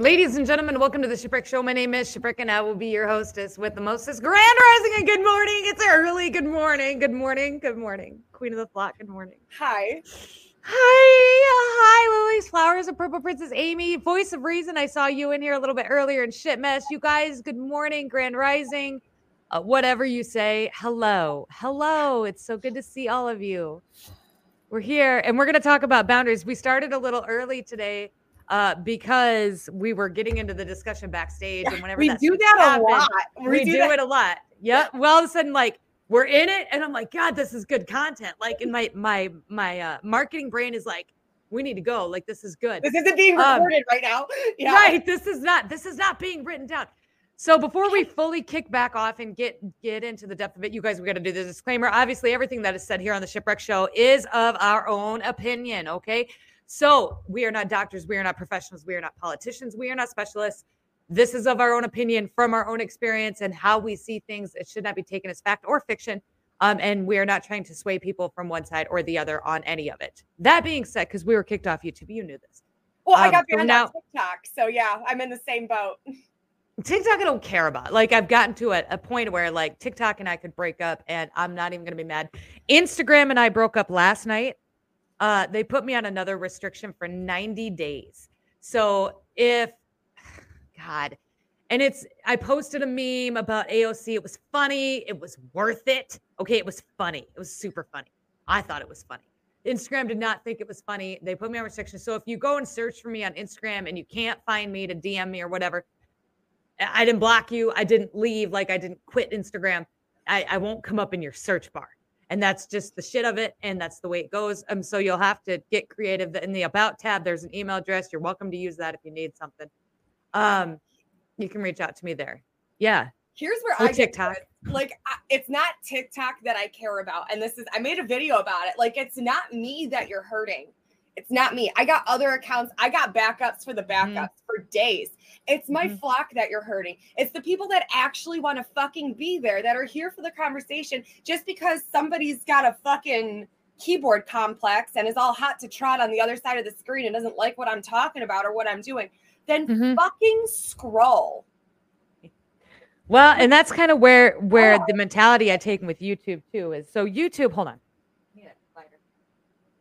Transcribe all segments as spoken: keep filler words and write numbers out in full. Ladies and gentlemen, welcome to the Shipwreck Show. My name is Shipwreck, and I will be your hostess with the mostest grand rising and good morning. It's early. Good morning. Good morning. Good morning. Queen of the flock. Good morning. Hi. Hi. Hi, Louise. Flowers of Purple Princess Amy. Voice of Reason. I saw you in here a little bit earlier in Shit Mess. You guys, good morning. Grand rising. Uh, whatever you say. Hello. Hello. It's so good to see all of you. We're here, and we're going to talk about boundaries. We started a little early today. Uh, because we were getting into the discussion backstage, and whenever we that do that happened, a lot, we, we do, do that. it a lot. Yep. Well, all of a sudden, like we're in it, and I'm like, God, this is good content. Like, in my my my uh, marketing brain is like, we need to go. Like, this is good. This isn't being recorded um, right now. Yeah. Right. This is not. This is not being written down. So before we fully kick back off and get get into the depth of it, you guys, we got to do the disclaimer. Obviously, everything that is said here on the Shipwreck Show is of our own opinion. Okay. So we are not doctors. We are not professionals. We are not politicians. We are not specialists. This is of our own opinion, from our own experience, and how we see things. It should not be taken as fact or fiction. Um, and we are not trying to sway people from one side or the other on any of it. That being said, because we were kicked off YouTube, you knew this. Well, um, I got banned on TikTok. So yeah, I'm in the same boat. TikTok I don't care about. Like, I've gotten to a, a point where, like, TikTok and I could break up, and I'm not even going to be mad. Instagram and I broke up last night. Uh, they put me on another restriction for ninety days. So if, God, and it's, I posted a meme about A O C. It was funny. It was worth it. Okay. It was funny. It was super funny. I thought it was funny. Instagram did not think it was funny. They put me on restriction. So if you go and search for me on Instagram and you can't find me, to D M me or whatever, I didn't block you. I didn't leave. Like, I didn't quit Instagram. I, I won't come up in your search bar. And that's just the shit of it. And that's the way it goes. Um, so you'll have to get creative. In the About tab, there's an email address. You're welcome to use that if you need something. Um, you can reach out to me there. Yeah. Here's where or I TikTok. Get like, I, it's not TikTok that I care about. And this is, I made a video about it. Like, it's not me that you're hurting. It's not me. I got other accounts. I got backups for the backups mm. for days. It's my mm. flock that you're hurting. It's the people that actually want to fucking be there, that are here for the conversation. Just because somebody's got a fucking keyboard complex and is all hot to trot on the other side of the screen and doesn't like what I'm talking about or what I'm doing, then mm-hmm. fucking scroll. Well, and that's kind of where, where oh. the mentality I take with YouTube too is. So YouTube, hold on. Yeah,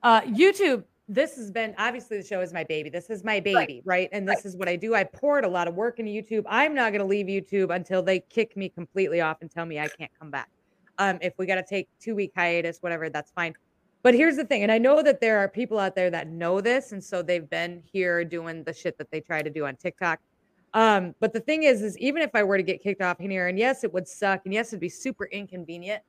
uh, YouTube. This has been, obviously the show is my baby. This is my baby, right? right? And this right. is what I do. I poured a lot of work into YouTube. I'm not going to leave YouTube until they kick me completely off and tell me I can't come back. Um, if we got to take two week hiatus, whatever, that's fine. But here's the thing. And I know that there are people out there that know this. And so they've been here doing the shit that they try to do on TikTok. Um, but the thing is, is even if I were to get kicked off in here, and yes, it would suck. And yes, it'd be super inconvenient.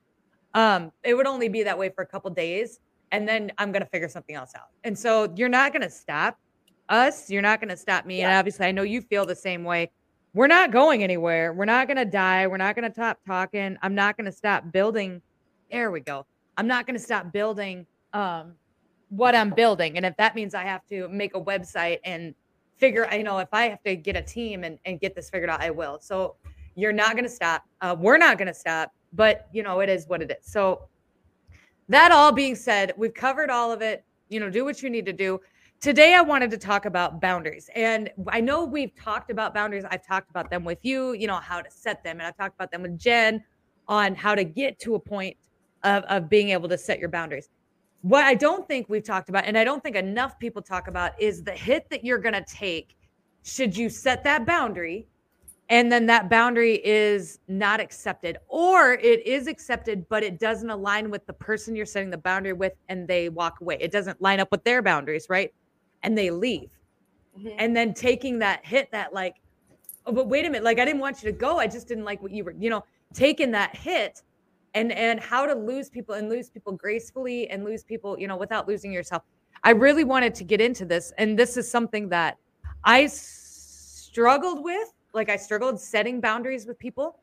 Um, it would only be that way for a couple days. And then I'm going to figure something else out. And so you're not going to stop us. You're not going to stop me. Yeah. And obviously, I know you feel the same way. We're not going anywhere. We're not going to die. We're not going to stop talking. I'm not going to stop building. There we go. I'm not going to stop building um, what I'm building. And if that means I have to make a website and figure, you know, if I have to get a team and, and get this figured out, I will. So you're not going to stop. Uh, we're not going to stop. But, you know, it is what it is. So that all being said, we've covered all of it. You know, do what you need to do. Today, I wanted to talk about boundaries. And I know we've talked about boundaries. I've talked about them with you, you know, how to set them. And I've talked about them with Jen on how to get to a point of, of being able to set your boundaries. What I don't think we've talked about, and I don't think enough people talk about, is the hit that you're going to take should you set that boundary and then that boundary is not accepted, or it is accepted, but it doesn't align with the person you're setting the boundary with, and they walk away. It doesn't line up with their boundaries, right? And they leave. Mm-hmm. And then taking that hit, that like, oh, but wait a minute, like, I didn't want you to go. I just didn't like what you were, you know, taking that hit and, and how to lose people and lose people gracefully and lose people, you know, without losing yourself. I really wanted to get into this. And this is something that I struggled with. Like, I struggled setting boundaries with people.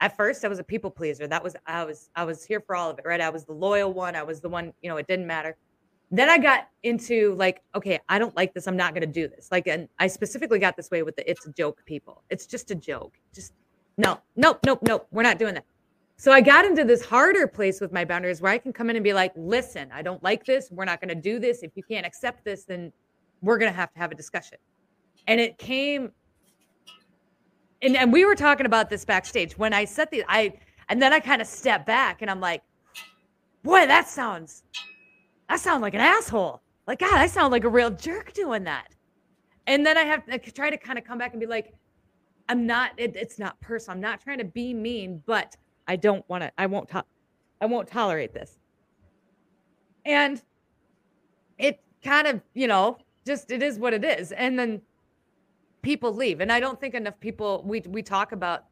At first, I was a people pleaser. That was, I was, I was here for all of it, right? I was the loyal one. I was the one, you know, it didn't matter. Then I got into like, okay, I don't like this. I'm not going to do this. Like, and I specifically got this way with the, it's a joke people. It's just a joke. Just no, nope, nope, nope. We're not doing that. So I got into this harder place with my boundaries where I can come in and be like, listen, I don't like this. We're not going to do this. If you can't accept this, then we're going to have to have a discussion. And it came and, and we were talking about this backstage when I set the, I, and then I kind of stepped back and I'm like, boy, that sounds, I sound like an asshole. Like, God, I sound like a real jerk doing that. And then I have to try to kind of come back and be like, I'm not, it, it's not personal. I'm not trying to be mean, but I don't want to, I won't talk. I won't tolerate this. And it kind of, you know, just, it is what it is. And then people leave. And I don't think enough people, we, we talk about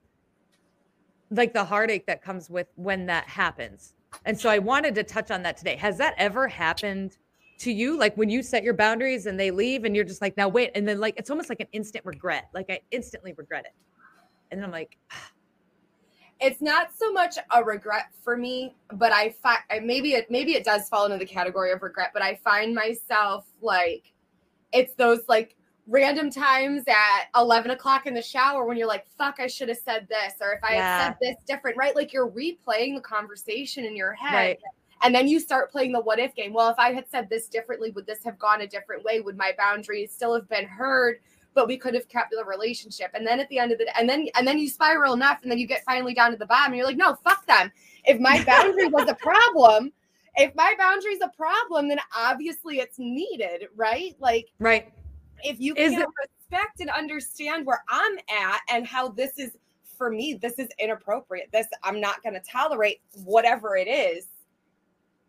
like the heartache that comes with when that happens. And so I wanted to touch on that today. Has that ever happened to you? Like when you set your boundaries and they leave and you're just like, now wait. And then like, it's almost like an instant regret. Like I instantly regret it. And then I'm like, ah. It's not so much a regret for me, but I find maybe it maybe it does fall into the category of regret. But I find myself like it's those like random times at eleven o'clock in the shower when you're like, "Fuck, I should have said this," or if I yeah. had said this different, right? Like you're replaying the conversation in your head, right. And then you start playing the what if game. Well, if I had said this differently, would this have gone a different way? Would my boundaries still have been heard? But we could have kept the relationship. And then at the end of the day, and then, and then you spiral enough and then you get finally down to the bottom and you're like, no, fuck them. If my boundary was a problem, if my boundary is a problem, then obviously it's needed, right? Like, right. If you can respect and understand where I'm at and how this is, for me, this is inappropriate. This, I'm not going to tolerate whatever it is.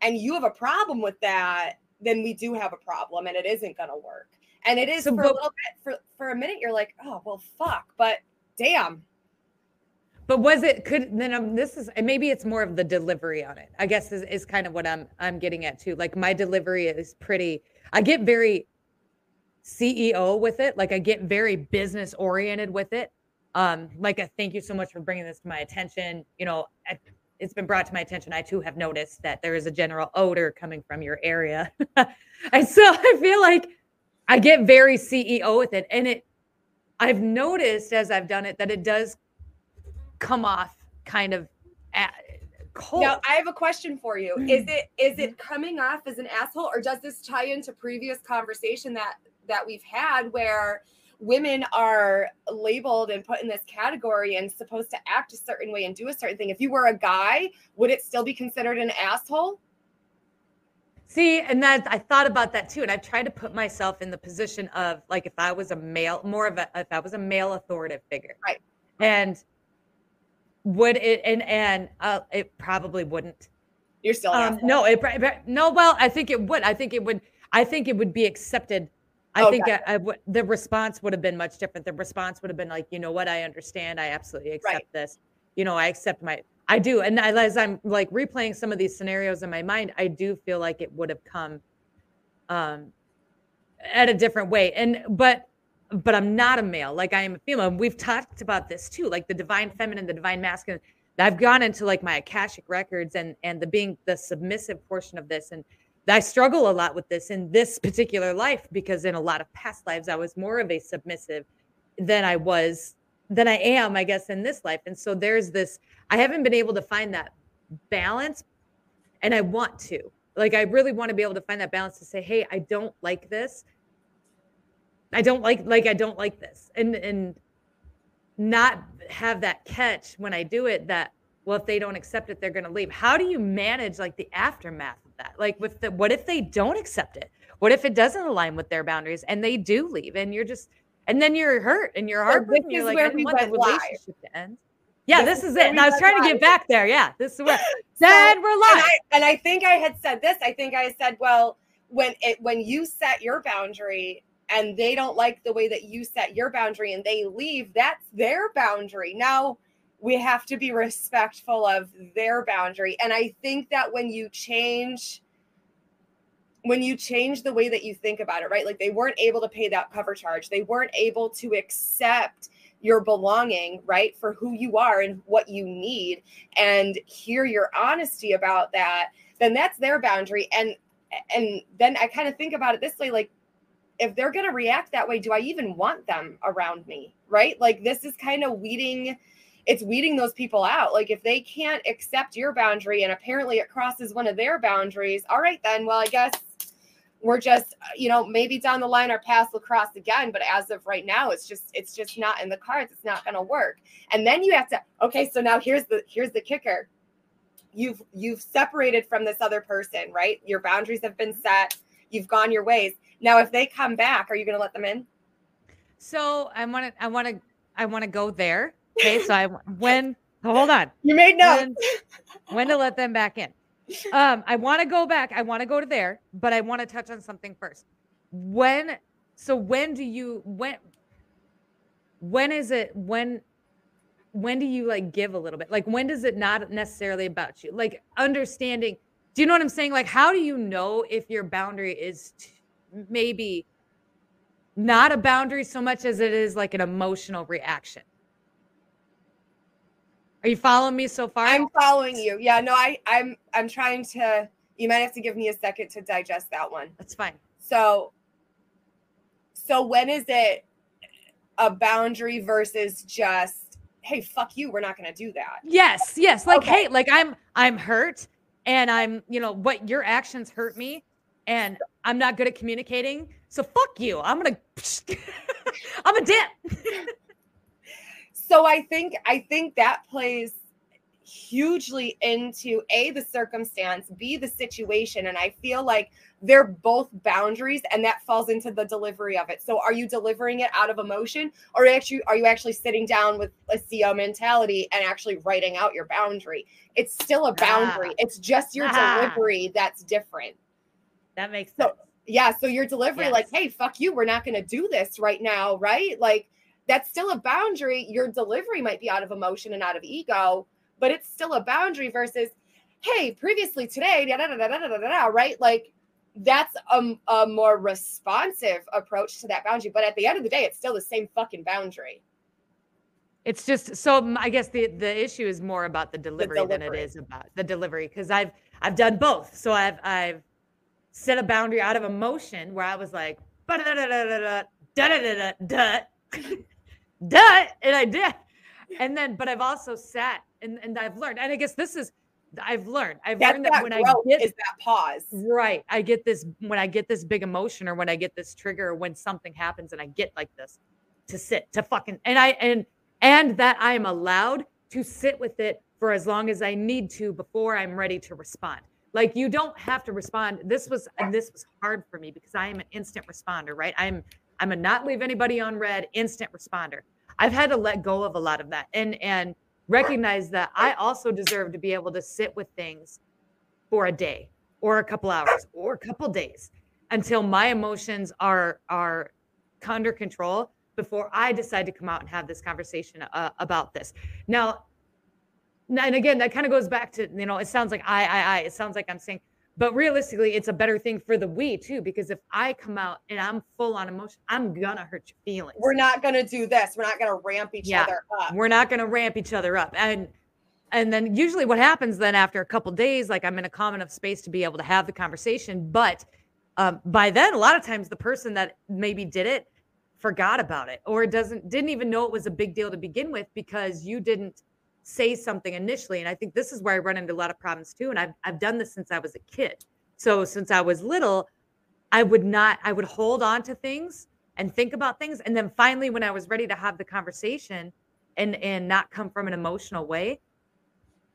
And you have a problem with that, then we do have a problem and it isn't going to work. And it is so, for but, a little bit, for, for a minute, you're like, oh, well, fuck, but damn. But was it, could, then um, this is, and maybe it's more of the delivery on it, I guess is, is kind of what I'm I'm getting at too. Like my delivery is pretty, I get very C E O with it. Like I get very business oriented with it. Um, like a thank you so much for bringing this to my attention. You know, I, it's been brought to my attention. I too have noticed that there is a general odor coming from your area. And so I feel like, I get very C E O with it. And it, I've noticed as I've done it that it does come off kind of at, cold. Now, I have a question for you. Is it is it coming off as an asshole, or does this tie into previous conversation that, that we've had where women are labeled and put in this category and supposed to act a certain way and do a certain thing? If you were a guy, would it still be considered an asshole? See, and that I thought about that too. And I've tried to put myself in the position of like, if I was a male, more of a, if I was a male authoritative figure. Right. And would it, and, and uh, it probably wouldn't. You're still an asshole. Um, no, it, no, well, I think it would. I think it would, I think it would be accepted. I oh, think I, I would, the response would have been much different. The response would have been like, you know what? I understand. I absolutely accept right. this. You know, I accept my, I do. And as I'm like replaying some of these scenarios in my mind, I do feel like it would have come um, at a different way. And, but, but I'm not a male, like I am a female. And we've talked about this too, like the divine feminine, the divine masculine. I've gone into like my Akashic records and, and the being the submissive portion of this. And I struggle a lot with this in this particular life, because in a lot of past lives, I was more of a submissive than I was than I am, I guess, in this life. And so there's this, I haven't been able to find that balance. And I want to, like, I really want to be able to find that balance to say, hey, I don't like this. I don't like, like, I don't like this. And, and not have that catch when I do it that, well, if they don't accept it, they're going to leave. How do you manage like the aftermath of that? Like with the, what if they don't accept it? What if it doesn't align with their boundaries and they do leave? And you're just, and then you're hurt and you're heartbroken. This is like, where we want the relationship to end. Yeah, this, this is it. And I was trying live. to get back there. Yeah, this is where. Then so, we're live. And I, and I think I had said this. I think I said, well, when it when you set your boundary and they don't like the way that you set your boundary and they leave, that's their boundary. Now we have to be respectful of their boundary. And I think that when you change. When you change the way that you think about it, right? Like they weren't able to pay that cover charge. They weren't able to accept your belonging, right? For who you are and what you need and hear your honesty about that, then that's their boundary. And, and then I kind of think about it this way, like if they're going to react that way, do I even want them around me, right? Like this is kind of weeding, it's weeding those people out. Like if they can't accept your boundary and apparently it crosses one of their boundaries, all right, then, well, I guess we're just, you know, maybe down the line our paths will cross again. But as of right now, it's just, it's just not in the cards. It's not going to work. And then you have to, okay, so now here's the, here's the kicker. You've, you've separated from this other person, right? Your boundaries have been set. You've gone your ways. Now, if they come back, are you going to let them in? So I want to, I want to, I want to go there. Okay. So I, when, hold on. You made notes. When, when to let them back in. Um, I want to go back. I want to go to there, but I want to touch on something first. When, so when do you, when, when is it, when, when do you like give a little bit? Like, when does it not necessarily about you? Like understanding, do you know what I'm saying? Like, how do you know if your boundary is t- maybe not a boundary so much as it is like an emotional reaction? Are you following me so far? I'm following you. Yeah, no, I, I'm I'm trying to, you might have to give me a second to digest that one. That's fine. So, so when is it a boundary versus just, hey, fuck you, we're not going to do that? Yes, yes. Like, okay. Hey, like I'm I'm hurt and I'm, you know, what your actions hurt me and I'm not good at communicating. So fuck you. I'm going to, I'm a dip. So I think I think that plays hugely into A, the circumstance, B, the situation. And I feel like they're both boundaries and that falls into the delivery of it. So are you delivering it out of emotion or actually are you actually sitting down with a C O mentality and actually writing out your boundary? It's still a boundary. Ah. It's just your ah. delivery that's different. That makes sense. So, yeah. So your delivery, yes. Like, hey, fuck you. We're not going to do this right now. Right. Like, that's still a boundary. Your delivery might be out of emotion and out of ego, but it's still a boundary versus, hey, previously today, da, da, da, da, da, da, da, right? Like that's a, a more responsive approach to that boundary. But at the end of the day, it's still the same fucking boundary. It's just, so I guess the, the issue is more about the delivery, the delivery. than it is about the delivery. Cause I've, I've done both. So I've, I've set a boundary out of emotion where I was like, da, da, da, da, da, da, da, da, da. Duh, and I did. And then, but I've also sat and, and I've learned, and I guess this is, I've learned, I've That's learned that, that when I get is that pause, right? I get this, when I get this big emotion or when I get this trigger, when something happens and I get like this to sit, to fucking, and I, and, and that I am allowed to sit with it for as long as I need to before I'm ready to respond. Like you don't have to respond. This was, and this was hard for me because I am an instant responder, right? I'm, I'm a not leave anybody on red, instant responder. I've had to let go of a lot of that and, and recognize that I also deserve to be able to sit with things for a day or a couple hours or a couple days until my emotions are, are under control before I decide to come out and have this conversation uh, about this. Now, and again, that kind of goes back to, you know, it sounds like I, I, I, it sounds like I'm saying, but realistically, it's a better thing for the we too, because if I come out and I'm full on emotion, I'm going to hurt your feelings. We're not going to do this. We're not going to ramp each yeah, other up. We're not going to ramp each other up. And and then usually what happens then after a couple of days, like I'm in a calm enough space to be able to have the conversation. But um, by then, a lot of times the person that maybe did it forgot about it or doesn't didn't even know it was a big deal to begin with because you didn't say something initially. And I think this is where I run into a lot of problems too. And I've, I've done this since I was a kid. So since I was little, I would not, I would hold on to things and think about things. And then finally, when I was ready to have the conversation and, and not come from an emotional way,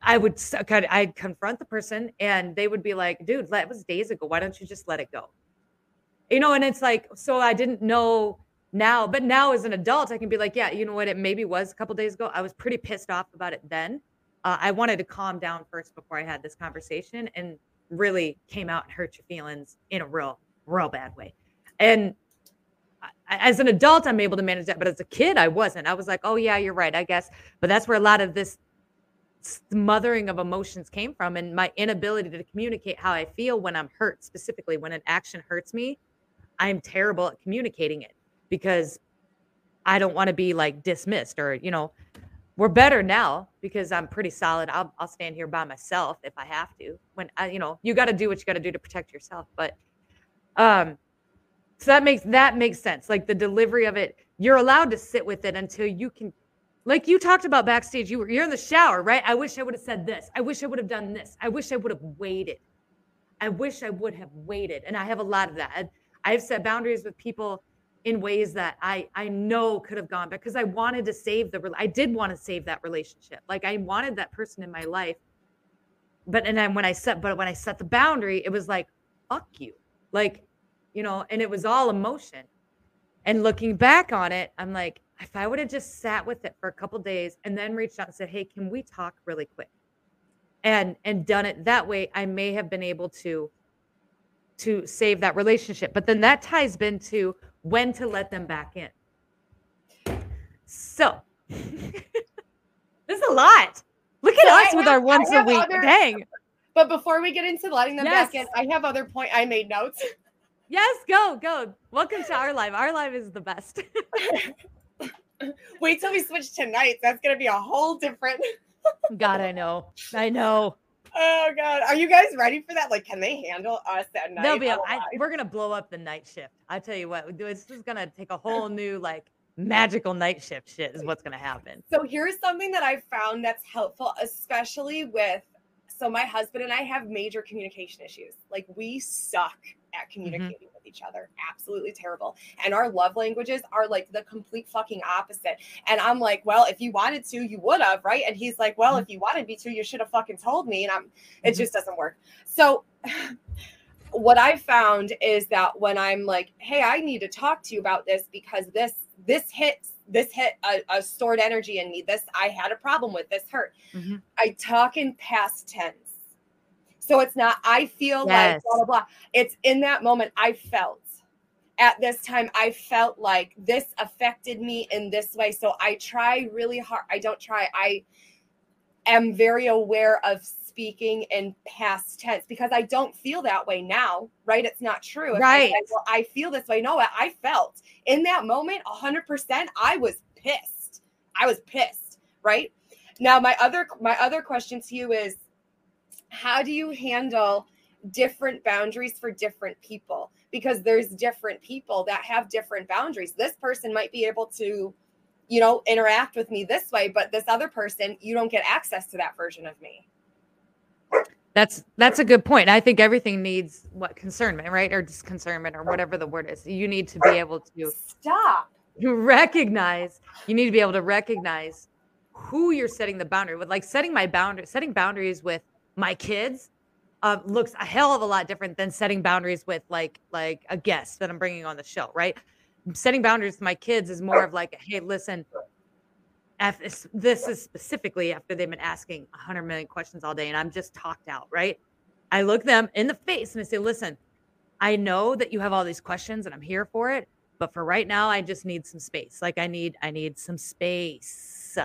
I would, I'd confront the person and they would be like, dude, that was days ago. Why don't you just let it go? You know? And it's like, so I didn't know now, but now as an adult, I can be like, yeah, you know what? It maybe was a couple days ago. I was pretty pissed off about it then. Uh, I wanted to calm down first before I had this conversation and really came out and hurt your feelings in a real, real bad way. And I, as an adult, I'm able to manage that. But as a kid, I wasn't. I was like, oh, yeah, you're right, I guess. But that's where a lot of this smothering of emotions came from and my inability to communicate how I feel when I'm hurt, specifically when an action hurts me. I'm terrible at communicating it. Because I don't want to be like dismissed or, you know, we're better now because I'm pretty solid. I'll, I'll stand here by myself if I have to when I, you know, you got to do what you got to do to protect yourself. But, um, so that makes, that makes sense. Like the delivery of it, you're allowed to sit with it until you can, like you talked about backstage, you were, you're in the shower, right? I wish I would have said this. I wish I would have done this. I wish I would have waited. I I wish I would have waited. And I have a lot of that. I've set boundaries with people in ways that I, I know could have gone, because I wanted to save the, I did want to save that relationship. Like I wanted that person in my life. But, and then when I set, but when I set the boundary, it was like, fuck you. Like, you know, and it was all emotion. And looking back on it, I'm like, if I would have just sat with it for a couple of days and then reached out and said, hey, can we talk really quick? And, and done it that way, I may have been able to, to save that relationship. But then that ties into when to let them back in. So there's a lot. Look at so us I with have, our once a week. Other, Dang. But before we get into letting them yes. back in, I have other point. I made notes. Yes, go, go. Welcome to our live. Our live is the best. Wait till we switch to nights. That's going to be a whole different. God, I know. I know. Oh, God. Are you guys ready for that? Like, can they handle us at night? They'll be up, I, we're going to blow up the night shift. I tell you what, it's just going to take a whole new, like, magical night shift shit is what's going to happen. So here's something that I found that's helpful, especially with, so my husband and I have major communication issues. Like, we suck at communicating mm-hmm. with each other. Absolutely terrible. And our love languages are like the complete fucking opposite. And I'm like, well, if you wanted to, you would have, right? And he's like, well, mm-hmm. if you wanted me to, you should have fucking told me. And I'm, it mm-hmm. just doesn't work. So what I found is that when I'm like, hey, I need to talk to you about this because this, this hits, this hit a, a stored energy in me. This, I had a problem with, this hurt. Mm-hmm. I talk in past tense. So it's not, I feel yes. like blah, blah, blah. It's in that moment, I felt at this time, I felt like this affected me in this way. So I try really hard. I don't try. I am very aware of speaking in past tense because I don't feel that way now, right? It's not true. If right. I, say, well, I feel this way. No, I felt in that moment, a hundred percent. I was pissed. I was pissed. Right now. My other, my other question to you is, how do you handle different boundaries for different people? Because there's different people that have different boundaries. This person might be able to, you know, interact with me this way, but this other person, you don't get access to that version of me. That's, that's a good point. I think everything needs what concernment, right? Or disconcernment or whatever the word is. You need to be able to stop, recognize, you need to be able to recognize who you're setting the boundary with. Like setting my boundary, setting boundaries with my kids uh, looks a hell of a lot different than setting boundaries with like, like a guest that I'm bringing on the show, right? Setting boundaries with my kids is more of like, hey, listen, after, this is specifically after they've been asking a hundred million questions all day and I'm just talked out, right? I look them in the face and I say, listen, I know that you have all these questions and I'm here for it, but for right now, I just need some space. Like I need, I need some space.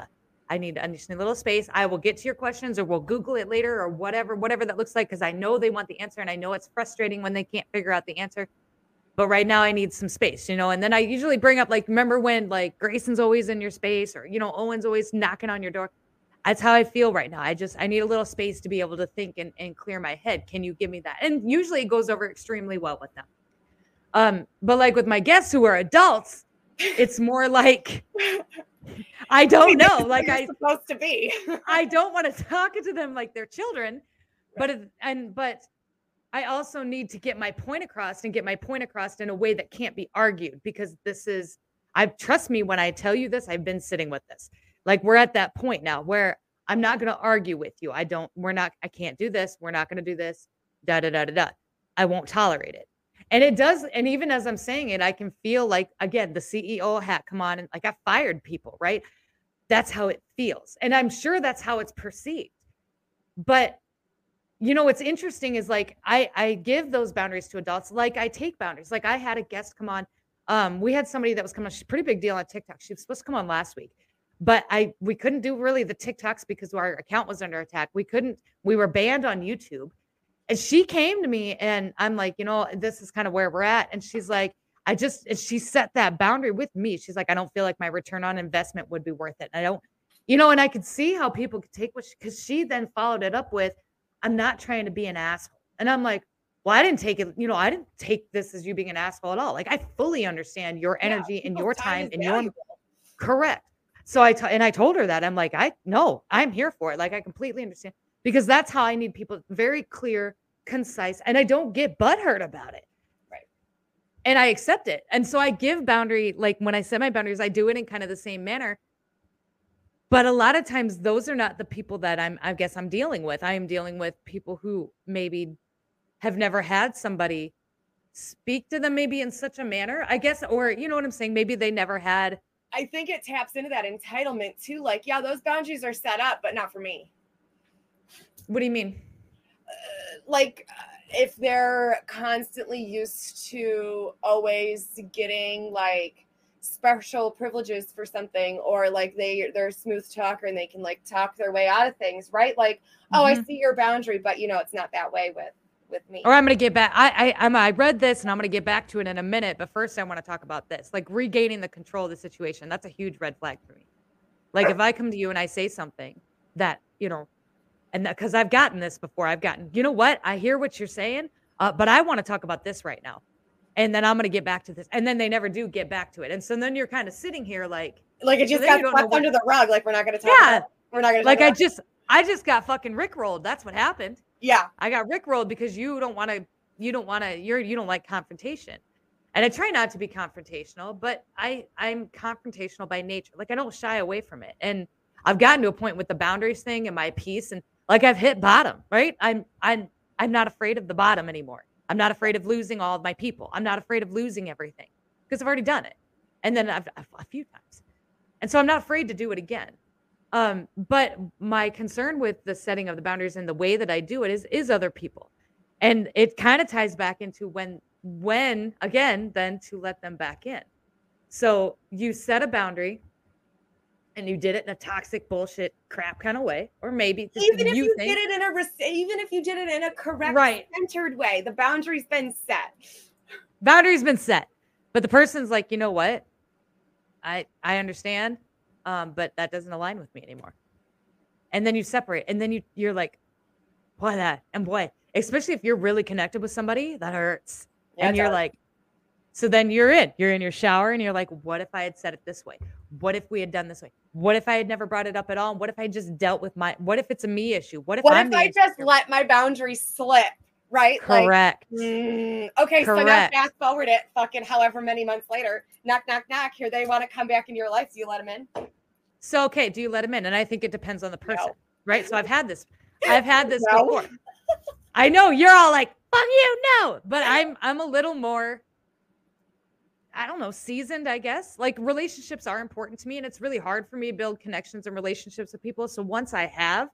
I need to understand a little space. I will get to your questions or we'll Google it later or whatever, whatever that looks like, because I know they want the answer and I know it's frustrating when they can't figure out the answer. But right now I need some space, you know, and then I usually bring up like, remember when like Grayson's always in your space or, you know, Owen's always knocking on your door. That's how I feel right now. I just, I need a little space to be able to think and, and clear my head. Can you give me that? And usually it goes over extremely well with them. Um, but like with my guests who are adults, it's more like... I don't know. Like I supposed to be. I don't want to talk to them like they're children, but it, and but I also need to get my point across and get my point across in a way that can't be argued, because this is I trust me when I tell you this. I've been sitting with this. Like we're at that point now where I'm not going to argue with you. I don't. We're not. I can't do this. We're not going to do this. Da da da da da. I won't tolerate it. And it does. And even as I'm saying it, I can feel like, again, the C E O hat, come on. And like I fired people, right? That's how it feels. And I'm sure that's how it's perceived. But, you know, what's interesting is like, I, I give those boundaries to adults. Like I take boundaries. Like I had a guest come on. Um, we had somebody that was coming on. She's a pretty big deal on TikTok. She was supposed to come on last week, but I, we couldn't do really the TikToks because our account was under attack. We couldn't, we were banned on YouTube. And she came to me and I'm like, you know, this is kind of where we're at. And she's like, I just, and she set that boundary with me. She's like, I don't feel like my return on investment would be worth it. And I don't, you know, and I could see how people could take what she, cause she then followed it up with, I'm not trying to be an asshole. And I'm like, well, I didn't take it. You know, I didn't take this as you being an asshole at all. Like I fully understand your energy yeah, and your time, time and valuable. your, correct. So I, t- and I told her that I'm like, I no, I'm here for it. Like I completely understand. Because that's how I need people, very clear, concise, and I don't get butthurt about it. Right. And I accept it. And so I give boundary, like when I set my boundaries, I do it in kind of the same manner. But a lot of times those are not the people that I'm, I guess I'm dealing with. I am dealing with people who maybe have never had somebody speak to them maybe in such a manner, I guess, or you know what I'm saying? Maybe they never had. I think it taps into that entitlement too. Like, yeah, those boundaries are set up, but not for me. What do you mean? Uh, like uh, if they're constantly used to always getting like special privileges for something, or like they they're a smooth talker and they can like talk their way out of things, right? Like, mm-hmm. oh, I see your boundary, but you know, it's not that way with with me. Or I'm gonna get back. I I I'm, I read this and I'm gonna get back to it in a minute, but first I want to talk about this, like regaining the control of the situation. That's a huge red flag for me. Like if I come to you and I say something that you know, and that because I've gotten this before, I've gotten you know what I hear what you're saying, uh, but I want to talk about this right now. And then I'm going to get back to this. And then they never do get back to it. And so then you're kind of sitting here like, like it just so got swept under the rug. Like we're not going to talk. Yeah. About, we're not going to like, I just, I just got fucking rickrolled. That's what happened. Yeah. I got rickrolled because you don't want to, you don't want to, you're, you don't like confrontation. And I try not to be confrontational, but I I'm confrontational by nature. Like I don't shy away from it. And I've gotten to a point with the boundaries thing and my peace. And like, I've hit bottom, right? I'm, I'm, I'm not afraid of the bottom anymore. I'm not afraid of losing all of my people. I'm not afraid of losing everything because I've already done it. And then I've, I've a few times. And so I'm not afraid to do it again. Um, but my concern with the setting of the boundaries and the way that I do it is, is other people. And it kind of ties back into when, when again, then to let them back in. So you set a boundary and you did it in a toxic bullshit crap kind of way, or maybe even if you, you did it in a even if you did it in a correct, right, centered way, the boundary's been set. Boundary's been set, but the person's like, you know what, I I understand, um, but that doesn't align with me anymore. And then you separate, and then you you're like, boy that and boy, especially if you're really connected with somebody, that hurts. Yeah, and you're hard. Like. So then you're in, you're in your shower and you're like, what if I had said it this way? What if we had done this way? What if I had never brought it up at all? What if I just dealt with my, what if it's a me issue? What if, what I'm if I just issue? Let my boundaries slip, right? Correct. Like, mm, okay. Correct. So now fast forward it fucking however many months later, knock, knock, knock. Here they want to come back into your life. So you let them in. So, okay. Do you let them in? And I think it depends on the person, no. right? So I've had this, I've had this no. before. I know you're all like, fuck you, no, but I'm, I'm a little more, I don't know, seasoned, I guess. Like relationships are important to me and it's really hard for me to build connections and relationships with people. So once I have,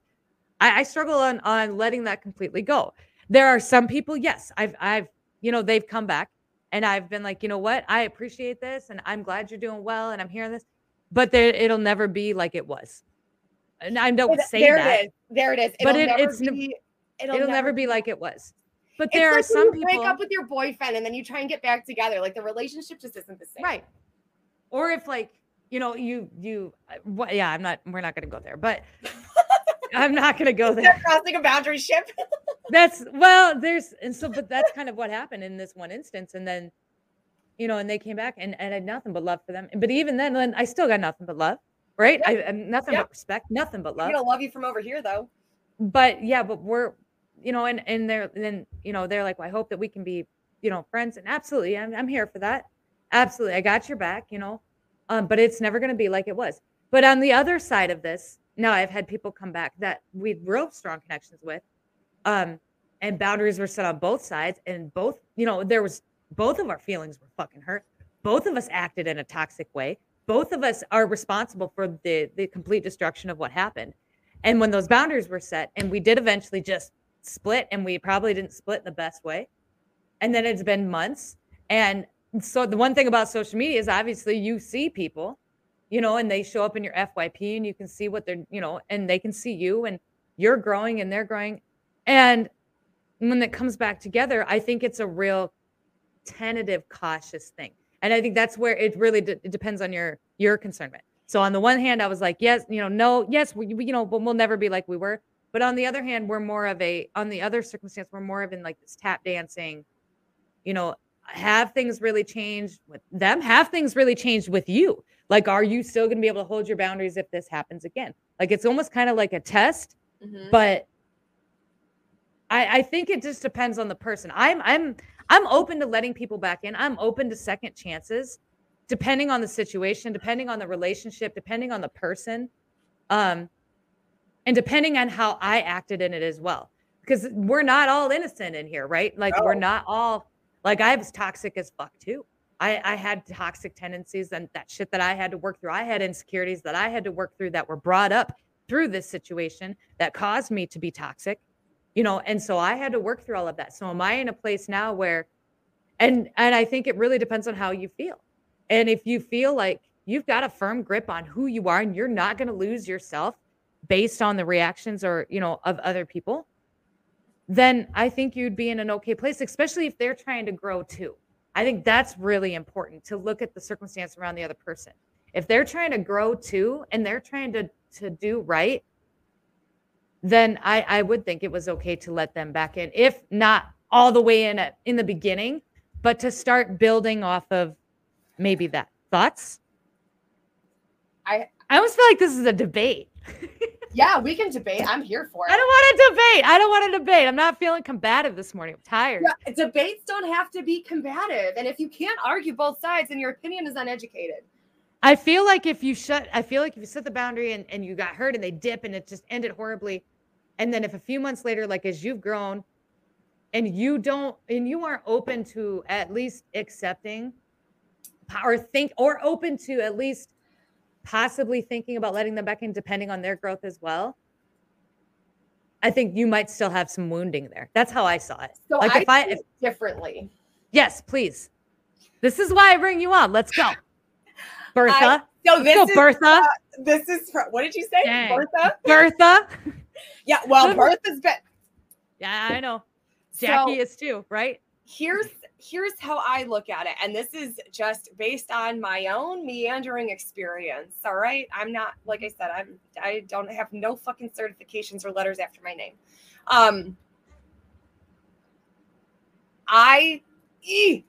I, I struggle on, on letting that completely go. There are some people, yes, I've, I've, you know, they've come back and I've been like, you know what, I appreciate this and I'm glad you're doing well and I'm hearing this, but there, it'll never be like it was. And I don't say there that. There it is. There it is. It'll but it, never it's, be, it'll, it'll never, never be like it was. But there are some people break up with your boyfriend and then you try and get back together. Like the relationship just isn't the same. Right. Or if like, you know, you, you, well, yeah, I'm not, we're not going to go there, but I'm not going to go there. They're crossing a boundary ship. That's well, there's, and so, but that's kind of what happened in this one instance. And then, you know, and they came back and, and I had nothing but love for them. But even then, then I still got nothing but love, right? Yep. I, I'm nothing yep. but respect, nothing but love. I'm going to love you from over here though. But yeah, but we're, you know, and, and they're, and then, you know, they're like, well, I hope that we can be, you know, friends. And absolutely, I'm, I'm here for that. Absolutely. I got your back, you know, um, but it's never going to be like it was. But on the other side of this, now I've had people come back that we had real strong connections with, um, and boundaries were set on both sides and both, you know, there was, both of our feelings were fucking hurt. Both of us acted in a toxic way. Both of us are responsible for the, the complete destruction of what happened. And when those boundaries were set and we did eventually just split, and we probably didn't split the best way. And then it's been months. And so the one thing about social media is obviously you see people, you know, and they show up in your F Y P and you can see what they're, you know, and they can see you and you're growing and they're growing. And when it comes back together, I think it's a real tentative, cautious thing. And I think that's where it really de- it depends on your, your concernment. So on the one hand, I was like, yes, you know, no, yes, we, you know, but we'll never be like we were. But on the other hand, we're more of a, on the other circumstance, we're more of in like this tap dancing, you know, have things really changed with them? Have things really changed with you? Like, are you still going to be able to hold your boundaries if this happens again? Like, it's almost kind of like a test, mm-hmm. but I, I think it just depends on the person. I'm I'm I'm open to letting people back in. I'm open to second chances, depending on the situation, depending on the relationship, depending on the person, um, and depending on how I acted in it as well. Because we're not all innocent in here, right? Like, no. We're not all, like, I was toxic as fuck too. I, I had toxic tendencies and that shit that I had to work through. I had insecurities that I had to work through that were brought up through this situation that caused me to be toxic, you know? And so I had to work through all of that. So am I in a place now where, and, and I think it really depends on how you feel. And if you feel like you've got a firm grip on who you are and you're not going to lose yourself based on the reactions or, you know, of other people, then I think you'd be in an okay place, especially if they're trying to grow too. I think that's really important, to look at the circumstance around the other person. If they're trying to grow too and they're trying to, to do right, then I, I would think it was okay to let them back in, if not all the way in at, in the beginning, but to start building off of maybe that. Thoughts? I I almost feel like this is a debate. Yeah, we can debate. I'm here for it. I don't want to debate. I don't want to debate. I'm not feeling combative this morning. I'm tired. Yeah, debates don't have to be combative. And if you can't argue both sides, then your opinion is uneducated. I feel like if you shut, I feel like if you set the boundary and, and you got hurt and they dip and it just ended horribly. And then if a few months later, like as you've grown and you don't, and you aren't open to at least accepting or think or open to at least possibly thinking about letting them back in, depending on their growth as well, I think you might still have some wounding there. That's how I saw it. So like I if I if, differently. Yes, please. This is why I bring you on. Let's go, Bertha. I, no, this Let's go, is, Bertha. Uh, this is what did you say, Dang. Bertha? Bertha. Yeah. Well, Bertha's been. Yeah, I know. Jackie so, is too, right? Here's here's how I look at it. And this is just based on my own meandering experience. All right. I'm not, like I said, I'm, I don't have no fucking certifications or letters after my name. Um, I, ee,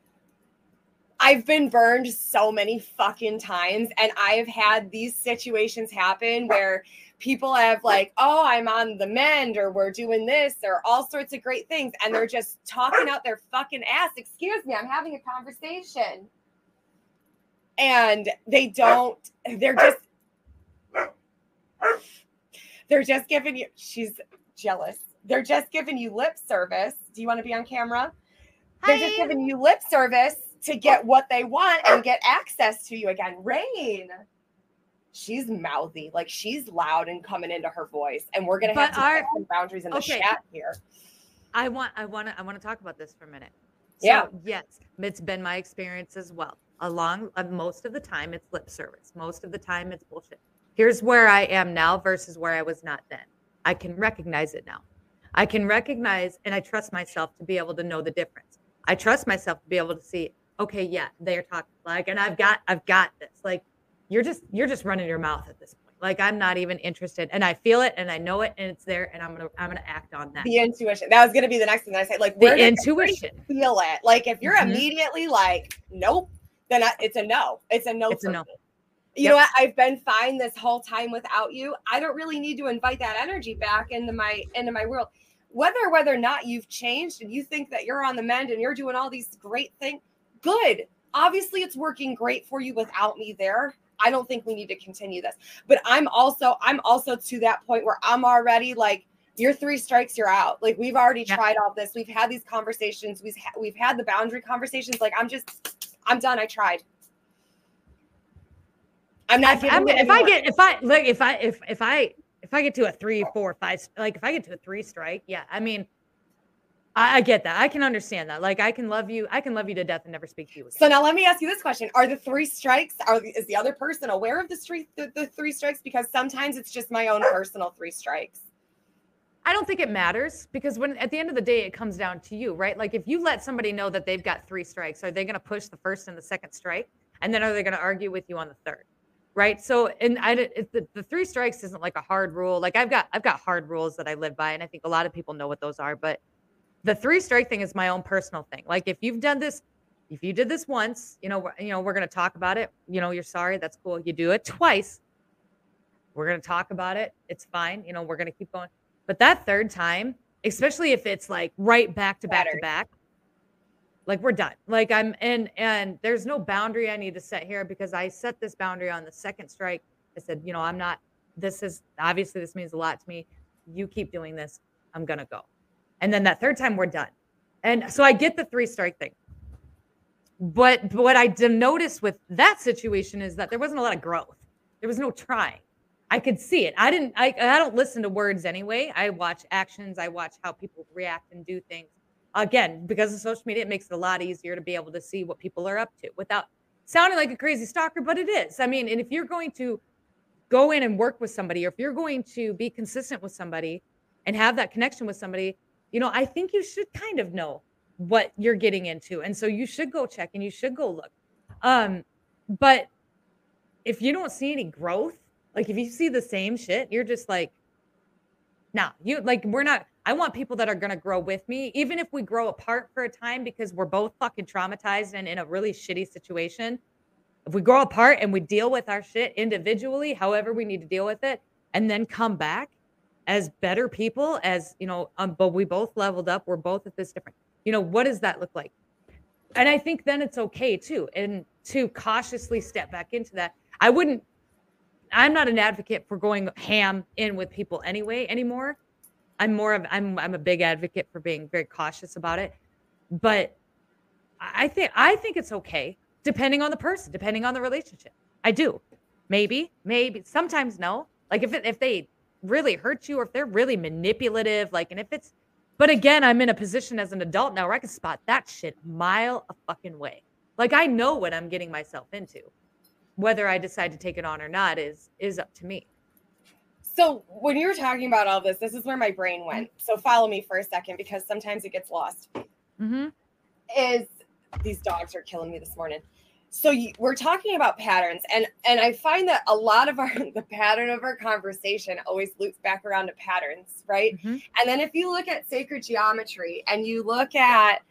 I've been burned so many fucking times, and I've had these situations happen where people have like, oh, I'm on the mend, or we're doing this, or all sorts of great things. And they're just talking out their fucking ass. Excuse me, I'm having a conversation. And they don't, they're just, they're just giving you, she's jealous. They're just giving you lip service. Do you want to be on camera? They're Hi. just giving you lip service to get what they want and get access to you again. Rain. She's mouthy, like she's loud and coming into her voice, and we're gonna have but to our, set some boundaries in the okay. chat here. I want, I want to, I want to talk about this for a minute. So, yeah. Yes, it's been my experience as well. Along, uh, most of the time it's lip service. Most of the time it's bullshit. Here's where I am now versus where I was not then. I can recognize it now. I can recognize, and I trust myself to be able to know the difference. I trust myself to be able to see. Okay, yeah, they're talking like, and I've got, I've got this, like. You're just you're just running your mouth at this point. Like, I'm not even interested, and I feel it, and I know it, and it's there, and I'm gonna I'm gonna act on that. The intuition. That was gonna be the next thing that I say. Like, the intuition. Feel it. Like, if you're mm-hmm. immediately like, nope, then I, it's a no. It's a no. It's a no. You yep. know what? I've been fine this whole time without you. I don't really need to invite that energy back into my into my world. Whether whether or not you've changed and you think that you're on the mend and you're doing all these great things, good. Obviously, it's working great for you without me there. I don't think we need to continue this, but I'm also, I'm also to that point where I'm already like, you're three strikes, you're out. Like, we've already yeah. tried all this. We've had these conversations. We've, ha- we've had the boundary conversations. Like, I'm just, I'm done. I tried. I'm not getting I'm, If I get, if I, like, if I, if, if I, if I get to a three, four, five, like if I get to a three strike, yeah. I mean, I get that. I can understand that. Like, I can love you. I can love you to death and never speak to you again. So now let me ask you this question. Are the three strikes, are the, is the other person aware of the, three, the, the three strikes? Because sometimes it's just my own personal three strikes. I don't think it matters, because when at the end of the day, it comes down to you, right? Like, if you let somebody know that they've got three strikes, are they going to push the first and the second strike? And then are they going to argue with you on the third? Right. So, and I, it, the, the three strikes isn't like a hard rule. Like, I've got, I've got hard rules that I live by. And I think a lot of people know what those are, but the three strike thing is my own personal thing. Like, if you've done this, if you did this once, you know, we're, you know, we're going to talk about it. You know, you're sorry. That's cool. You do it twice. We're going to talk about it. It's fine. You know, we're going to keep going. But that third time, especially if it's like right back to back to back. Like we're done. Like I'm and and there's no boundary I need to set here, because I set this boundary on the second strike. I said, you know, I'm not, this is obviously this means a lot to me. You keep doing this, I'm going to go. And then that third time we're done. And so I get the three strike thing. But, but what I did notice with that situation is that there wasn't a lot of growth. There was no trying. I could see it. I didn't, I, I don't listen to words anyway. I watch actions. I watch how people react and do things. Again, because of social media, it makes it a lot easier to be able to see what people are up to without sounding like a crazy stalker, but it is. I mean, and if you're going to go in and work with somebody, or if you're going to be consistent with somebody and have that connection with somebody, you know, I think you should kind of know what you're getting into. And so you should go check and you should go look. Um, but if you don't see any growth, like if you see the same shit, you're just like, nah, you like, we're not, I want people that are going to grow with me, even if we grow apart for a time, because we're both fucking traumatized and in a really shitty situation. If we grow apart and we deal with our shit individually, however we need to deal with it, and then come back as better people, as, you know, um, but we both leveled up. We're both at this different, you know, what does that look like? And I think then it's okay too. And to cautiously step back into that. I wouldn't, I'm not an advocate for going ham in with people anyway, anymore. I'm more of, I'm, I'm a big advocate for being very cautious about it, but I think, I think it's okay. Depending on the person, depending on the relationship. I do. Maybe, maybe, sometimes no. Like if it, if they really hurt you, or if they're really manipulative, like, and if it's, but again, I'm in a position as an adult now where I can spot that shit a mile a fucking way. Like I know what I'm getting myself into. Whether I decide to take it on or not is, is up to me. So when you were talking about all this, this is where my brain went. So follow me for a second, because sometimes it gets lost. Mm-hmm. Is these dogs are killing me this morning. So you, we're talking about patterns, and and I find that a lot of our the pattern of our conversation always loops back around to patterns, right? Mm-hmm. And then if you look at sacred geometry and you look at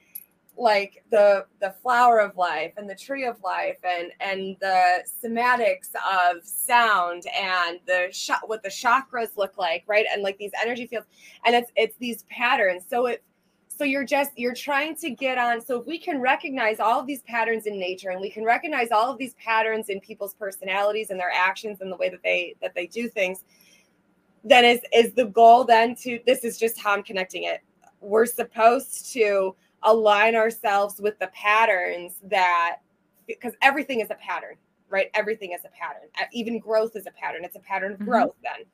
like the the flower of life and the tree of life and and the somatics of sound and the sh- what the chakras look like, right? And like these energy fields, and it's it's these patterns. So it So you're just, you're trying to get on. So if we can recognize all of these patterns in nature, and we can recognize all of these patterns in people's personalities and their actions and the way that they, that they do things, then is, is the goal then to, this is just how I'm connecting it. We're supposed to align ourselves with the patterns that, because everything is a pattern, right? Everything is a pattern. Even growth is a pattern. It's a pattern of growth mm-hmm. then.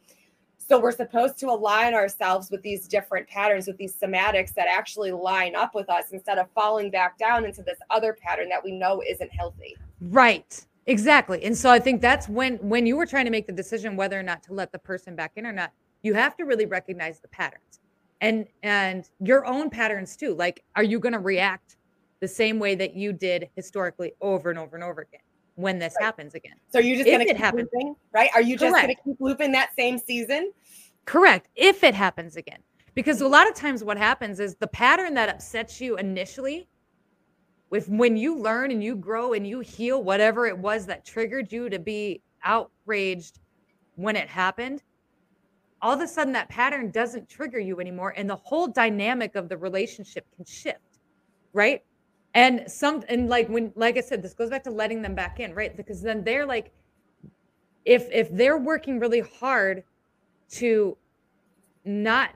So we're supposed to align ourselves with these different patterns, with these somatics that actually line up with us, instead of falling back down into this other pattern that we know isn't healthy. Right. Exactly. And so I think that's when, when you were trying to make the decision whether or not to let the person back in or not, you have to really recognize the patterns and, and your own patterns too. Like, are you going to react the same way that you did historically over and over and over again when this right. happens again? So you're just going to keep looping, right? Are you just going to keep looping that same season? Correct. If it happens again, because a lot of times what happens is the pattern that upsets you initially, with when you learn and you grow and you heal whatever it was that triggered you to be outraged when it happened, all of a sudden that pattern doesn't trigger you anymore. And the whole dynamic of the relationship can shift, right? And some, and like when, like I said, this goes back to letting them back in, right? Because then they're like, if, if they're working really hard to not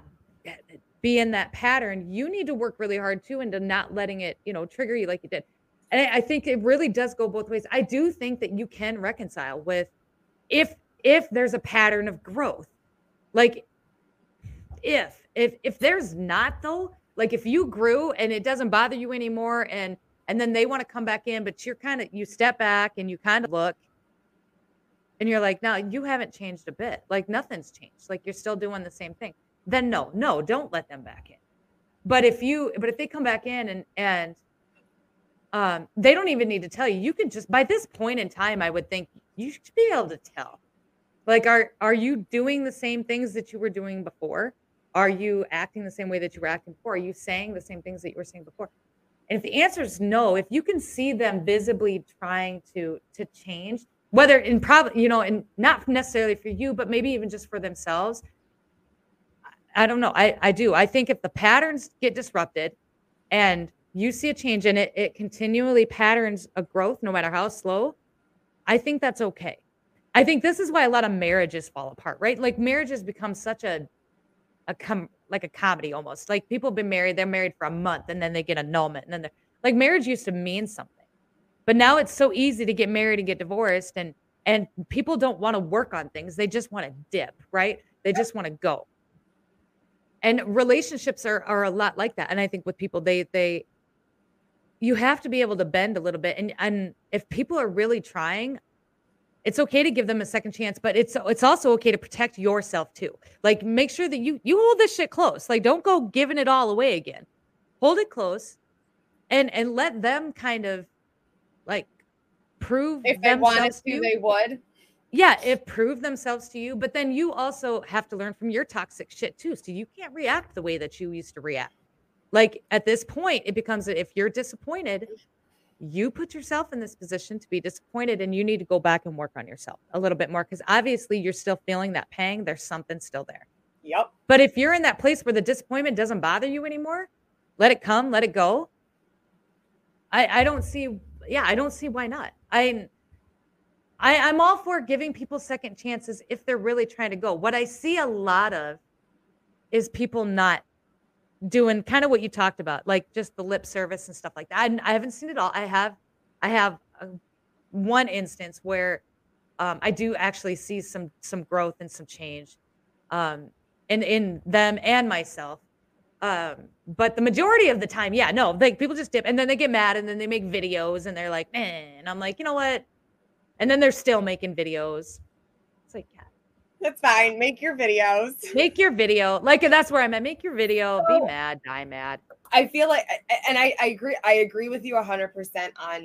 be in that pattern, you need to work really hard too, into not letting it, you know, trigger you like you did. And I think it really does go both ways. I do think that you can reconcile with, if, if there's a pattern of growth, like if, if, if there's not though, like if you grew and it doesn't bother you anymore, and and then they want to come back in, but you're kind of, you step back and you kind of look and you're like, no, you haven't changed a bit. Like nothing's changed. Like you're still doing the same thing. Then no, no, don't let them back in. But if you, but if they come back in and, and um, they don't even need to tell you, you can just, by this point in time, I would think you should be able to tell. Like, are, are you doing the same things that you were doing before? Are you acting the same way that you were acting before? Are you saying the same things that you were saying before? And if the answer is no, if you can see them visibly trying to, to change, whether in probably, you know, and not necessarily for you, but maybe even just for themselves, I don't know. I, I do. I think if the patterns get disrupted and you see a change in it, it continually patterns a growth, no matter how slow. I think that's okay. I think this is why a lot of marriages fall apart, right? Like marriages become such a, a com- like a comedy almost. Like people have been married, they're married for a month and then they get annulment. And then they're like, marriage used to mean something. But now it's so easy to get married and get divorced, and and people don't want to work on things. They just want to dip, right? They just want to go. And relationships are are a lot like that. And I think with people, they they you have to be able to bend a little bit. And and if people are really trying, it's okay to give them a second chance, but it's it's also okay to protect yourself too. Like make sure that you you hold this shit close. Like don't go giving it all away again. Hold it close and and let them kind of like prove if they wanted to, to they would. Yeah, it proved themselves to you. But then you also have to learn from your toxic shit too. So you can't react the way that you used to react. Like at this point, it becomes if you're disappointed, you put yourself in this position to be disappointed, and you need to go back and work on yourself a little bit more, because obviously you're still feeling that pang. There's something still there. Yep. But if you're in that place where the disappointment doesn't bother you anymore, let it come, let it go. I, I don't see. Yeah, I don't see why not. I, I, I'm all for giving people second chances if they're really trying to go. What I see a lot of is people not doing kind of what you talked about, like just the lip service and stuff like that. I, I haven't seen it all. I have, I have a, one instance where um, I do actually see some some growth and some change um, in in them and myself. Um, but the majority of the time, yeah, no, like people just dip and then they get mad and then they make videos and they're like, man, and I'm like, you know what? And then they're still making videos. It's like, yeah, that's fine. Make your videos, make your video. Like, that's where I'm at. Make your video, oh. Be mad, die mad. I feel like, and I, I agree. I agree with you a hundred percent on,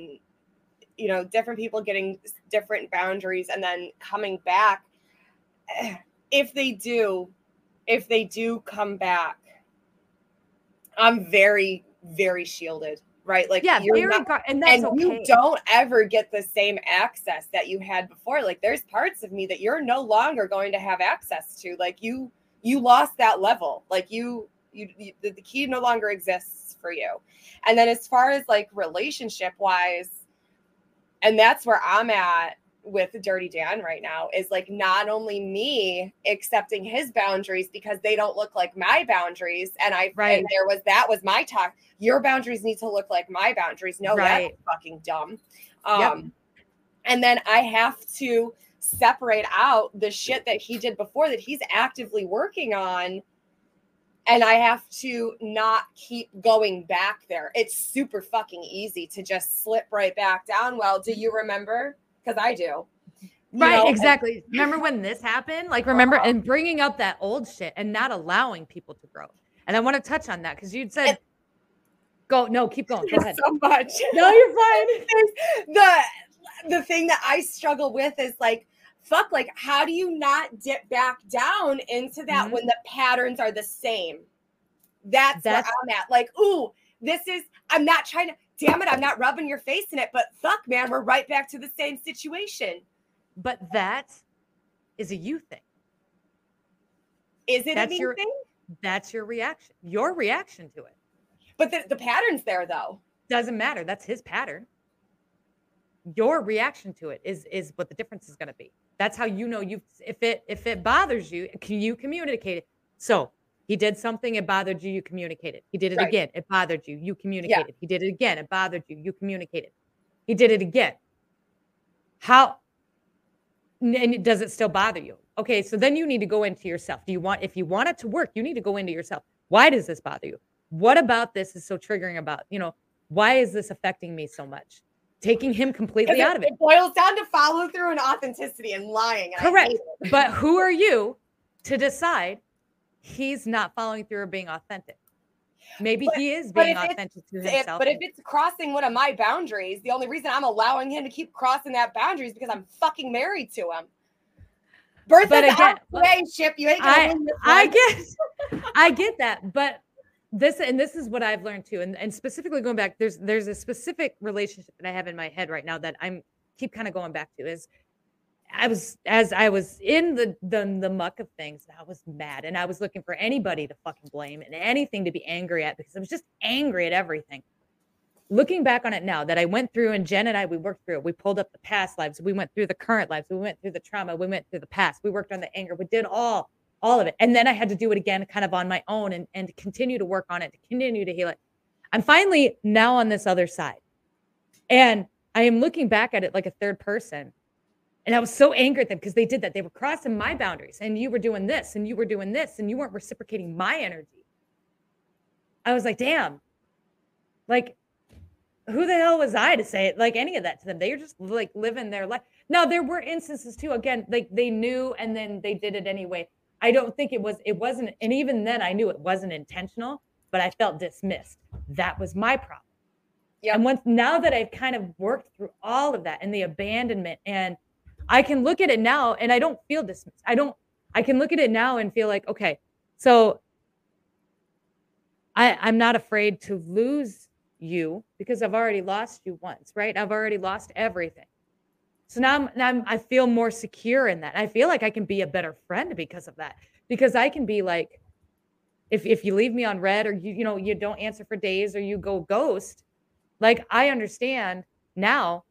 you know, different people getting different boundaries and then coming back. If they do, if they do come back, I'm very, very shielded, right? Like, yeah, you're very not, gar- and that's and okay. You don't ever get the same access that you had before. Like, there's parts of me that you're no longer going to have access to. Like, you, you lost that level. Like, you, you, you the, the key no longer exists for you. And then, as far as like relationship wise, and that's where I'm at with Dirty Dan right now, is like not only me accepting his boundaries because they don't look like my boundaries. And I, right. and there was, that was my talk. Your boundaries need to look like my boundaries. No, right. That's fucking dumb. Um, yep. And then I have to separate out the shit that he did before that he's actively working on. And I have to not keep going back there. It's super fucking easy to just slip right back down. Well, do you remember? Because I do. Right, know? Exactly. And- remember when this happened? Like, remember, uh-huh. and bringing up that old shit and not allowing people to grow. And I want to touch on that because you'd said, it- go, no, keep going. Go ahead. So much. No, you're fine. the, the thing that I struggle with is like, fuck, like, how do you not dip back down into that mm-hmm. when the patterns are the same? That's, That's- where I'm at. Like, ooh, this is, I'm not trying to. Damn it, I'm not rubbing your face in it, but fuck, man, we're right back to the same situation. But that is a you thing. Is it that's a you thing? That's your reaction, your reaction to it. But the, the pattern's there, though. Doesn't matter. That's his pattern. Your reaction to it is is what the difference is going to be. That's how you know you. If it if it bothers you, can you communicate it? So. He did something, it bothered you, you communicated. He did it right. again, it bothered you, you communicated. Yeah. He did it again, it bothered you, you communicated. He did it again. How, and does it still bother you? Okay, so then you need to go into yourself. Do you want, if you want it to work, you need to go into yourself. Why does this bother you? What about this is so triggering about, you know, why is this affecting me so much? Taking him completely out of it. It boils down to follow through and authenticity and lying. And correct, but who are you to decide he's not following through or being authentic? Maybe but, he is being authentic to himself. If, but if it's crossing one of my boundaries, the only reason I'm allowing him to keep crossing that boundary is because I'm fucking married to him. Bertha, again, well, ship. You ain't gonna I, win this I get, I get that. But this, and this is what I've learned too. And, and specifically going back, there's there's a specific relationship that I have in my head right now that I'm keep kind of going back to is I was, as I was in the, the the muck of things, I was mad, and I was looking for anybody to fucking blame and anything to be angry at, because I was just angry at everything. Looking back on it now that I went through, and Jen and I, we worked through it. We pulled up the past lives. We went through the current lives. We went through the trauma. We went through the past. We worked on the anger. We did all, all of it. And then I had to do it again kind of on my own, and, and continue to work on it, to continue to heal it. I'm finally now on this other side. And I am looking back at it like a third person. And I was so angry at them because they did that. They were crossing my boundaries, and you were doing this, and you were doing this, and you weren't reciprocating my energy. I was like, damn, like, who the hell was I to say it, like any of that to them? They were just like living their life. Now, there were instances too, again, like they knew, and then they did it anyway. I don't think it was, it wasn't. And even then I knew it wasn't intentional, but I felt dismissed. That was my problem. Yeah. And once, now that I've kind of worked through all of that and the abandonment, and I can look at it now and I don't feel dismissed. I don't, I can look at it now and feel like, okay, so I, I'm not afraid to lose you, because I've already lost you once, right? I've already lost everything. So now, I'm, now I'm, I feel more secure in that. I feel like I can be a better friend because of that, because I can be like, if if you leave me on red, or you, you know, you don't answer for days, or you go ghost, like, I understand now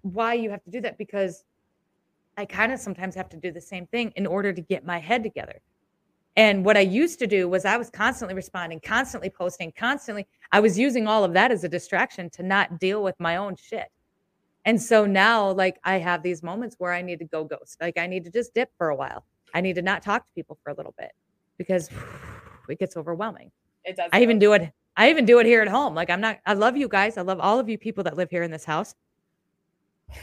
why you have to do that, because I kind of sometimes have to do the same thing in order to get my head together. And what I used to do was I was constantly responding, constantly posting, constantly. I was using all of that as a distraction to not deal with my own shit. And so now, like, I have these moments where I need to go ghost. Like, I need to just dip for a while. I need to not talk to people for a little bit, because it gets overwhelming. It does. I even do it. I even do it here at home. Like, I'm not, I love you guys. I love all of you people that live here in this house.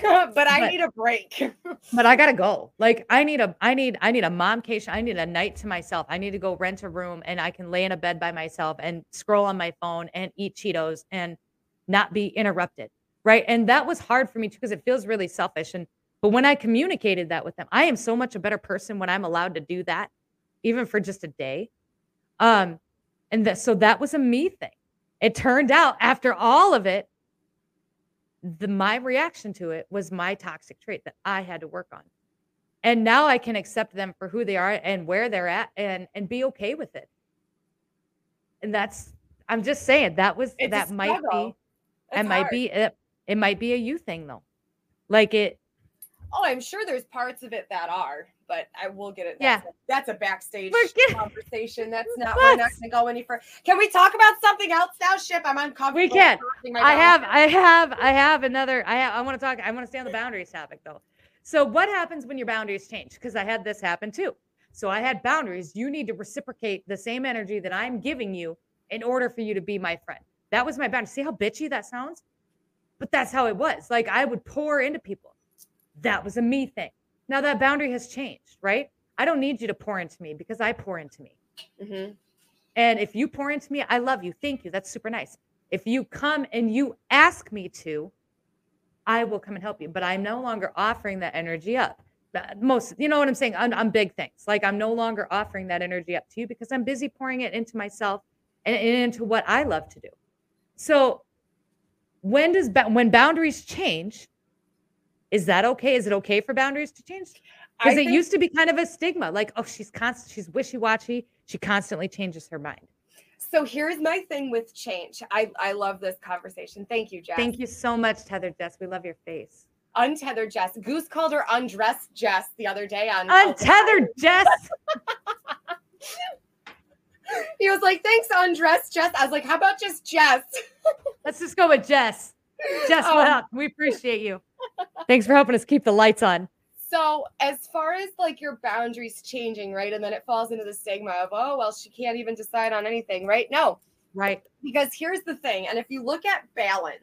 but, but I need a break. But I gotta go. Like, I need a, I need, I need a momcation. I need a night to myself. I need to go rent a room, and I can lay in a bed by myself and scroll on my phone and eat Cheetos and not be interrupted. Right. And that was hard for me too, because it feels really selfish. And, but when I communicated that with them, I am so much a better person when I'm allowed to do that, even for just a day. Um, and that, so that was a me thing. It turned out after all of it, The, my reaction to it was my toxic trait that I had to work on. And now I can accept them for who they are and where they're at, and, and be okay with it. And that's, I'm just saying that was, it's that might be, it might be, it, it might be a you thing though. Like it. Oh, I'm sure there's parts of it that are, but I will get it. That's yeah. A, that's a backstage getting, conversation. That's not, we're not going to go any further. Can we talk about something else now, Ship? I'm uncomfortable. We can. I have, I have, I have another, I have, I want to talk, I want to stay on the boundaries topic though. So what happens when your boundaries change? Because I had this happen too. So I had boundaries. You need to reciprocate the same energy that I'm giving you in order for you to be my friend. That was my boundary. See how bitchy that sounds? But that's how it was. Like, I would pour into people. That was a me thing. Now that boundary has changed, right? I don't need you to pour into me because I pour into me. Mm-hmm. And if you pour into me, I love you. Thank you. That's super nice. If you come and you ask me to, I will come and help you. But I'm no longer offering that energy up. Most, you know what I'm saying? I'm, I'm big things. Like, I'm no longer offering that energy up to you because I'm busy pouring it into myself and, and into what I love to do. So when does, when boundaries change, is that okay? Is it okay for boundaries to change? Because it used to be kind of a stigma. Like, oh, she's constant, she's wishy-washy. She constantly changes her mind. So here's my thing with change. I, I love this conversation. Thank you, Jess. Thank you so much, Tethered Jess. We love your face. Untethered Jess. Goose called her undressed Jess the other day on Untethered Jess. He was like, thanks, undressed Jess. I was like, how about just Jess? Let's just go with Jess. Jess, um, what up? We appreciate you. Thanks for helping us keep the lights on. So as far as like your boundaries changing, right? And then it falls into the stigma of, oh, well, she can't even decide on anything, right? No. Right. Because here's the thing. And if you look at balance,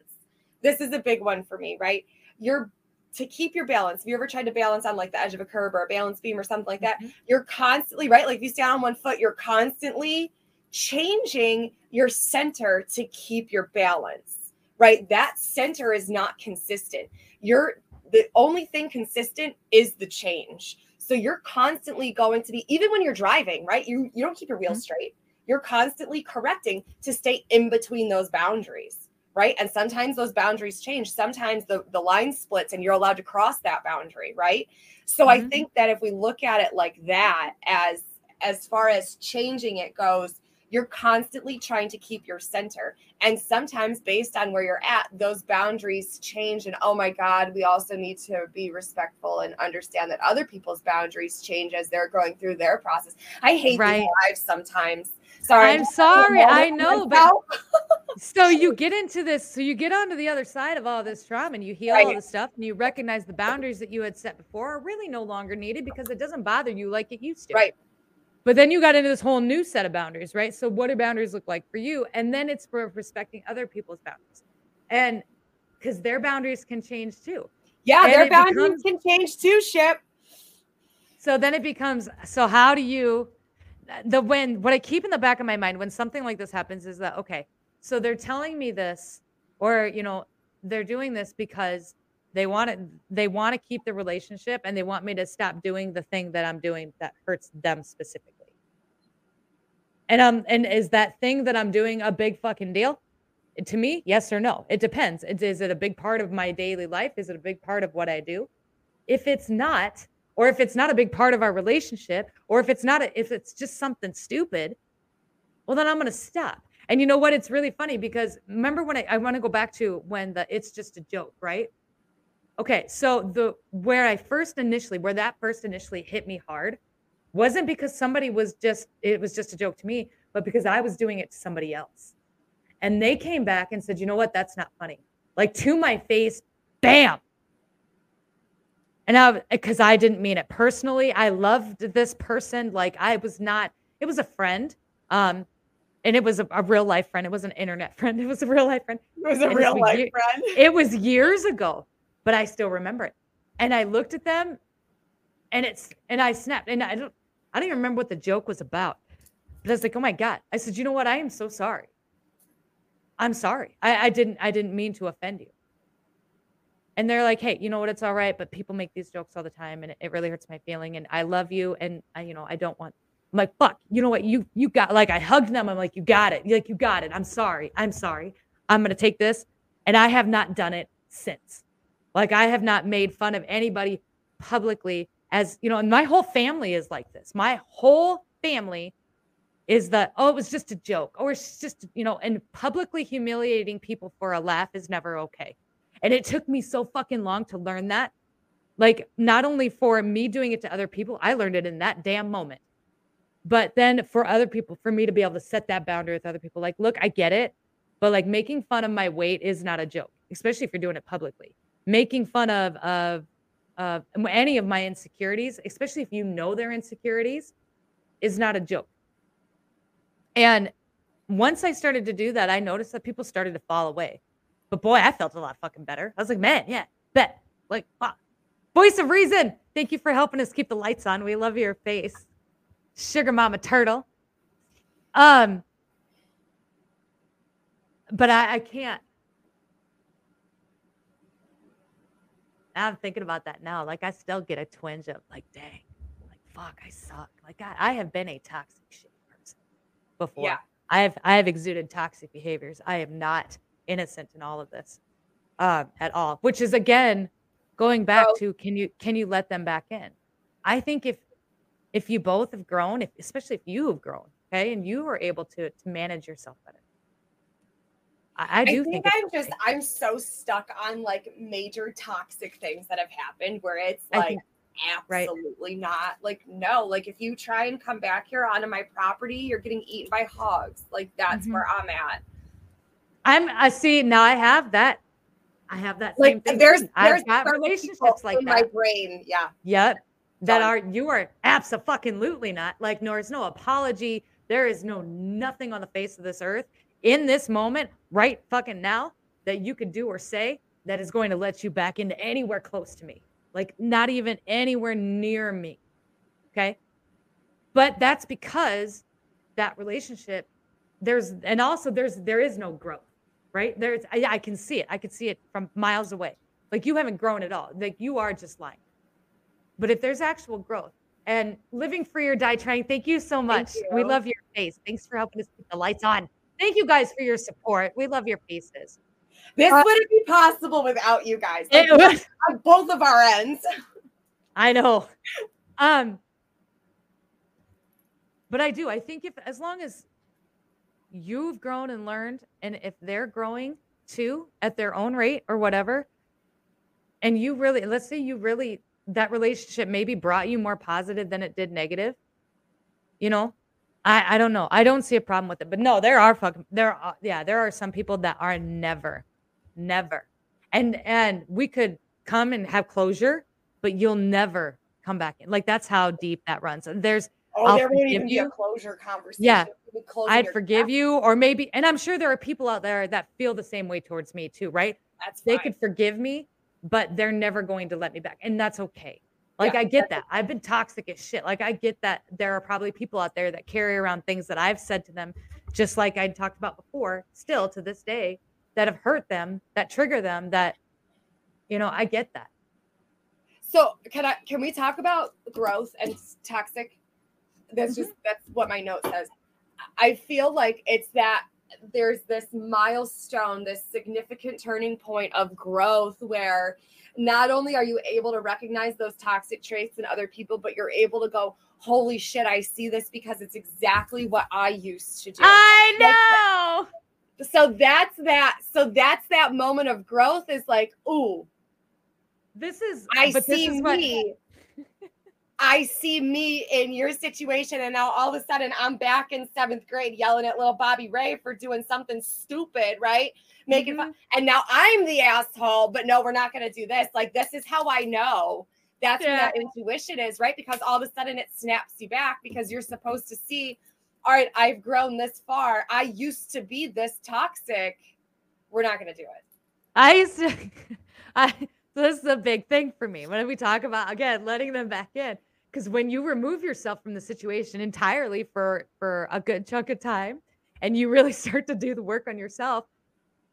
this is a big one for me, right? You're to keep your balance. If you ever tried to balance on like the edge of a curb or a balance beam or something like that, mm-hmm. You're constantly, right? Like if you stand on one foot, you're constantly changing your center to keep your balance. Right? That center is not consistent. You're the only thing consistent is the change. So you're constantly going to be, even when you're driving, right? You, you don't keep your wheels mm-hmm. straight. You're constantly correcting to stay in between those boundaries, right? And sometimes those boundaries change. Sometimes the, the line splits and you're allowed to cross that boundary, right? So mm-hmm. I think that if we look at it like that, as as far as changing it goes, you're constantly trying to keep your center. And sometimes based on where you're at, those boundaries change. And oh my God, we also need to be respectful and understand that other people's boundaries change as they're going through their process. I hate right. these lives sometimes. Sorry. I'm sorry. I know. But so you get into this. So you get onto the other side of all this trauma and you heal right. all the stuff and you recognize the boundaries that you had set before are really no longer needed because it doesn't bother you like it used to. Right. But then you got into this whole new set of boundaries, right? So what do boundaries look like for you? And then it's for respecting other people's boundaries. And because their boundaries can change too. Yeah, and their boundaries becomes, can change too, Ship. So then it becomes, so how do you, the when, what I keep in the back of my mind when something like this happens is that, okay, so they're telling me this, or, you know, they're doing this because they want to, they want to keep the relationship and they want me to stop doing the thing that I'm doing that hurts them specifically. And um, and is that thing that I'm doing a big fucking deal? To me, yes or no. It depends. It, is it a big part of my daily life? Is it a big part of what I do? If it's not, or if it's not a big part of our relationship, or if it's not, a, if it's just something stupid, well, then I'm going to stop. And you know what? It's really funny because remember when I, I want to go back to when the it's just a joke, right? Okay, so the where I first initially, where that first initially hit me hard wasn't because somebody was just, it was just a joke to me, but because I was doing it to somebody else. And they came back and said, you know what? That's not funny. Like to my face, bam. And I, because I didn't mean it personally. I loved this person. Like I was not, it was a friend. Um, and it was a, a real life friend. It was an internet friend. It was a real life friend. It was a and real life year, friend. It was years ago, but I still remember it. And I looked at them and it's, and I snapped and I don't, I don't even remember what the joke was about. But I was like, oh my God. I said, you know what? I am so sorry. I'm sorry. I, I didn't, I didn't mean to offend you. And they're like, hey, you know what? It's all right. But people make these jokes all the time and it, it really hurts my feeling. And I love you. And I, you know, I don't want, I'm like, fuck, you know what? You, you got, like, I hugged them. I'm like, you got it. You're like, you got it. I'm sorry. I'm sorry. I'm going to take this. And I have not done it since. Like, I have not made fun of anybody publicly. As you know, and my whole family is like this. My whole family is the, oh, it was just a joke, or it's just, you know, and publicly humiliating people for a laugh is never okay. And it took me so fucking long to learn that. Like, not only for me doing it to other people, I learned it in that damn moment. But then for other people, for me to be able to set that boundary with other people, like, look, I get it. But like making fun of my weight is not a joke, especially if you're doing it publicly. Making fun of, of, Uh, any of my insecurities, especially if you know their insecurities, is not a joke. And once I started to do that, I noticed that people started to fall away. But boy, I felt a lot fucking better. I was like, man, yeah, bet. Like, fuck. Voice of reason. Thank you for helping us keep the lights on. We love your face. Sugar mama turtle. Um, but I, I can't. I'm thinking about that now. Like, I still get a twinge of like, dang, like, fuck, I suck. Like, I, I have been a toxic shit person before. Yeah. I have, I have exuded toxic behaviors. I am not innocent in all of this um, at all, which is, again, going back oh. to, can you, can you let them back in? I think if, if you both have grown, if, especially if you have grown, okay, and you are able to, to manage yourself better. I, I do I think, think I'm just, I'm so stuck on like major toxic things that have happened where it's like, think, absolutely right. not like, no, like if you try and come back here onto my property, you're getting eaten by hogs. Like that's mm-hmm. where I'm at. I'm, I see now I have that. I have that. Like, same thing. There's, I've there's got relationships like in that. My brain. Yeah. Yep. That um, are, you are abso-fucking-lutely not like, nor is no apology. There is no nothing on the face of this earth. In this moment, right fucking now, that you could do or say that is going to let you back into anywhere close to me. Like, not even anywhere near me. Okay? But that's because that relationship, there's, and also there's, there is no growth, right? There's, I, I can see it. I can see it from miles away. Like, you haven't grown at all. Like, you are just lying. But if there's actual growth, and living free or die trying, thank you so much. You. We love your face. Thanks for helping us keep the lights on. Thank you guys for your support. We love your faces. This uh, wouldn't be possible without you guys. Like, it was, on both of our ends. I know. Um, but I do. I think if, as long as you've grown and learned, and if they're growing too at their own rate or whatever, and you really, let's say you really, that relationship maybe brought you more positive than it did negative, you know, I, I don't know. I don't see a problem with it, but no, there are fucking, there are, yeah, there are some people that are never, never. And, and we could come and have closure, but you'll never come back in. Like, that's how deep that runs. There's, oh, I'll there won't even you. be a closure conversation. Yeah. I'd forgive you, or maybe, and I'm sure there are people out there that feel the same way towards me too, right? That's fine. They could forgive me, but they're never going to let me back. And that's okay. Like, yeah, I get that. Okay. I've been toxic as shit. Like, I get that there are probably people out there that carry around things that I've said to them, just like I talked about before, still to this day, that have hurt them, that trigger them, that, you know, I get that. So can I, can we talk about growth and toxic? That's mm-hmm. just, that's what my note says. I feel like it's that there's this milestone, this significant turning point of growth where not only are you able to recognize those toxic traits in other people, but you're able to go, holy shit, I see this because it's exactly what I used to do. I know. Like that. So that's that. So that's that moment of growth is like, ooh, this is, I but see this is me. What- I see me in your situation, and now all of a sudden I'm back in seventh grade yelling at little Bobby Ray for doing something stupid, right? Making mm-hmm. fun. And now I'm the asshole, but no, we're not going to do this. Like, this is how I know. That's yeah. what that intuition is, right? Because all of a sudden it snaps you back because you're supposed to see, all right, I've grown this far. I used to be this toxic. We're not going to do it. I used to, I, this is a big thing for me. When we talk about, again, letting them back in. Because when you remove yourself from the situation entirely for, for a good chunk of time, and you really start to do the work on yourself,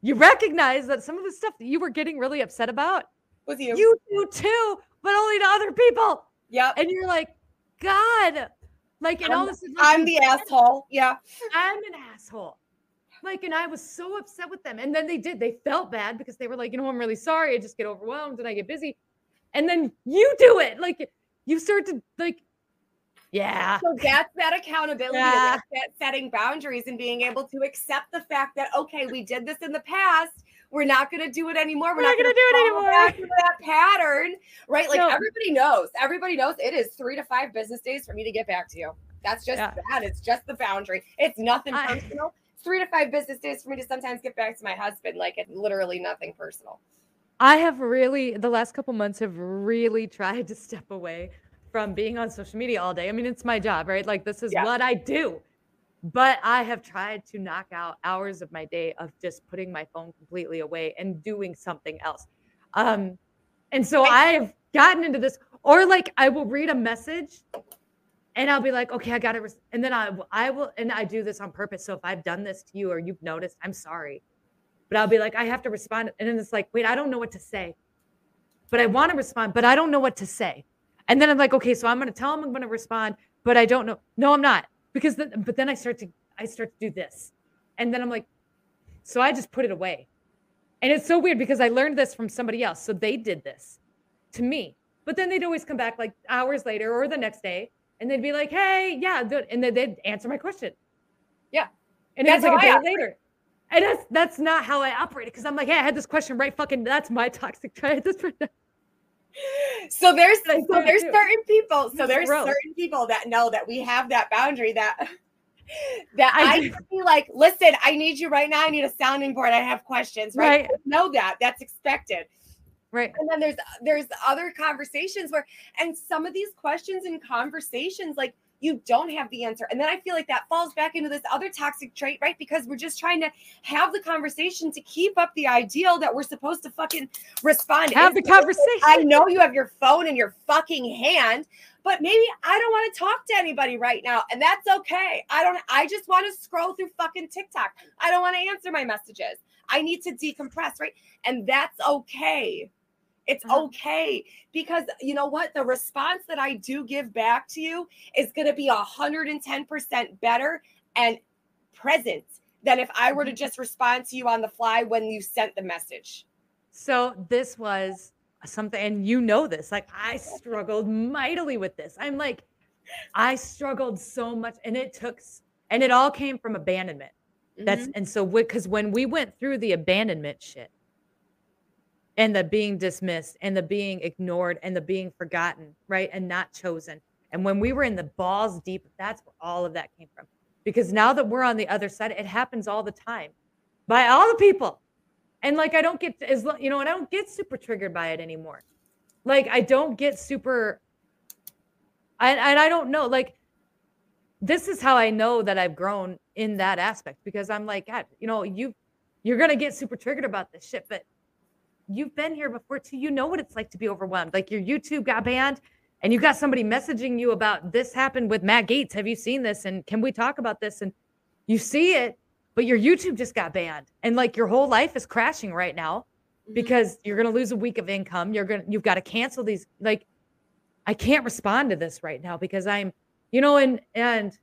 you recognize that some of the stuff that you were getting really upset about was you. You do too, but only to other people. Yeah. And you're like, God, like, and I'm, all this is like, I'm the asshole. Yeah. I'm an asshole. Like, and I was so upset with them. And then they did, they felt bad because they were like, you know, I'm really sorry. I just get overwhelmed and I get busy. And then you do it. Like, you start to like, yeah. So that's that accountability, yeah. that's that setting boundaries and being able to accept the fact that, okay, we did this in the past. We're not going to do it anymore. We're, We're not going to do it anymore. Back to that pattern, right? Like no. everybody knows, everybody knows it is three to five business days for me to get back to you. That's just yeah. that. It's just the boundary. It's nothing I, personal. It's three to five business days for me to sometimes get back to my husband. Like, it's literally nothing personal. I have really, the last couple months have really tried to step away from being on social media all day. I mean, it's my job, right? Like, this is yeah. what I do. But I have tried to knock out hours of my day of just putting my phone completely away and doing something else. Um, and so I've gotten into this, or like, I will read a message and I'll be like, okay, I got it. Res-. And then I, I will, and I do this on purpose. So if I've done this to you or you've noticed, I'm sorry. But I'll be like, I have to respond. And then it's like, wait, I don't know what to say. But I want to respond, but I don't know what to say. And then I'm like, okay, so I'm going to tell him I'm going to respond, but I don't know. No, I'm not. Because, the, but then I start to, I start to do this. And then I'm like, so I just put it away. And it's so weird because I learned this from somebody else. So they did this to me. But then they'd always come back like hours later or the next day. And they'd be like, hey, yeah. And then they'd answer my question. Yeah. And it's like a day later. And that's that's not how I operate it, because I'm like, hey, I had this question right fucking, that's my toxic trait. So there's so there's certain people, so there's certain people that know that we have that boundary that that I, I could be like, listen, I need you right now. I need a sounding board. I have questions, right? right? I know that. That's expected. Right. And then there's there's other conversations where, and some of these questions and conversations, like, you don't have the answer. And then I feel like that falls back into this other toxic trait, right? Because we're just trying to have the conversation to keep up the ideal that we're supposed to fucking respond. Have it's the conversation. I know you have your phone in your fucking hand, but maybe I don't want to talk to anybody right now. And that's okay. I don't, I just want to scroll through fucking TikTok. I don't want to answer my messages. I need to decompress, right? And that's okay. It's okay, because you know what? The response that I do give back to you is going to be one hundred ten percent better and present, than if I were to just respond to you on the fly when you sent the message. So this was something, and you know this, like I struggled mightily with this. I'm like, I struggled so much, and it took, and it all came from abandonment. That's, mm-hmm. and so, because when we went through the abandonment shit and the being dismissed and the being ignored and the being forgotten, right, and not chosen. And when we were in the balls deep, that's where all of that came from. Because now that we're on the other side, it happens all the time by all the people. And like, I don't get, as you know, and I don't get super triggered by it anymore. Like, I don't get super, and, and I don't know, like, this is how I know that I've grown in that aspect, because I'm like, God, you know, you, you're going to get super triggered about this shit, but you've been here before too. You know what it's like to be overwhelmed. Like, your YouTube got banned and you got somebody messaging you about this happened with Matt Gaetz. Have you seen this? And can we talk about this? And you see it, but your YouTube just got banned. And like, your whole life is crashing right now because you're going to lose a week of income. You're going to, you've got to cancel these. Like, I can't respond to this right now because I'm, you know, and, and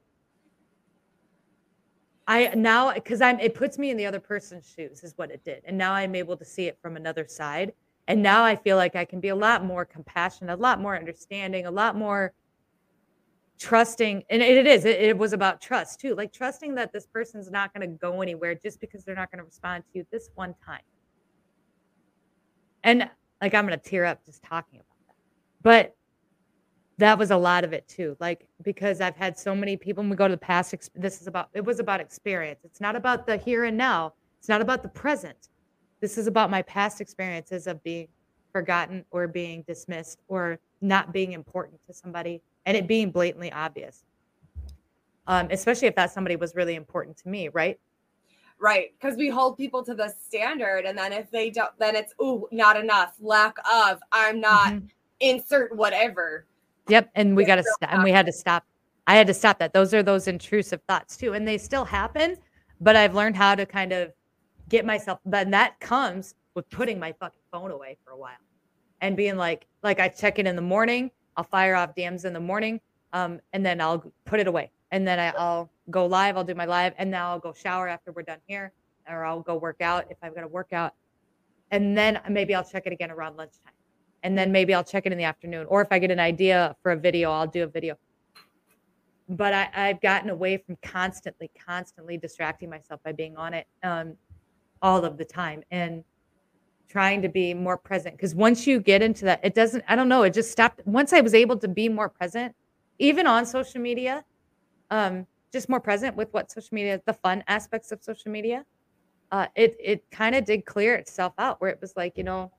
I now, because I'm, it puts me in the other person's shoes is what it did. And now I'm able to see it from another side. And now I feel like I can be a lot more compassionate, a lot more understanding, a lot more trusting. And it, it is, it, it was about trust too. Like, trusting that this person's not going to go anywhere just because they're not going to respond to you this one time. And like, I'm going to tear up just talking about that. But that was a lot of it too. Like, because I've had so many people, when we go to the past, this is about, it was about experience. It's not about the here and now. It's not about the present. This is about my past experiences of being forgotten or being dismissed or not being important to somebody, and it being blatantly obvious. Um, especially if that somebody was really important to me. Right. Right. Because we hold people to the standard. And then if they don't, then it's, ooh, not enough, lack of, I'm not, mm-hmm. insert whatever. Yep. And we got to, st- and we had to stop. I had to stop that. Those are those intrusive thoughts too. And they still happen, but I've learned how to kind of get myself, but that comes with putting my fucking phone away for a while and being like, like I check it in the morning, I'll fire off D Ms in the morning. Um, and then I'll put it away. And then I, I'll go live. I'll do my live. And now I'll go shower after we're done here, or I'll go work out if I've got to work out. And then maybe I'll check it again around lunchtime. And then maybe I'll check it in the afternoon. Or if I get an idea for a video, I'll do a video. But I, I've gotten away from constantly, constantly distracting myself by being on it um, all of the time and trying to be more present. Because once you get into that, it doesn't, I don't know, it just stopped. Once I was able to be more present, even on social media, um, just more present with what social media, the fun aspects of social media, uh, it, it kind of did clear itself out where it was like, you know,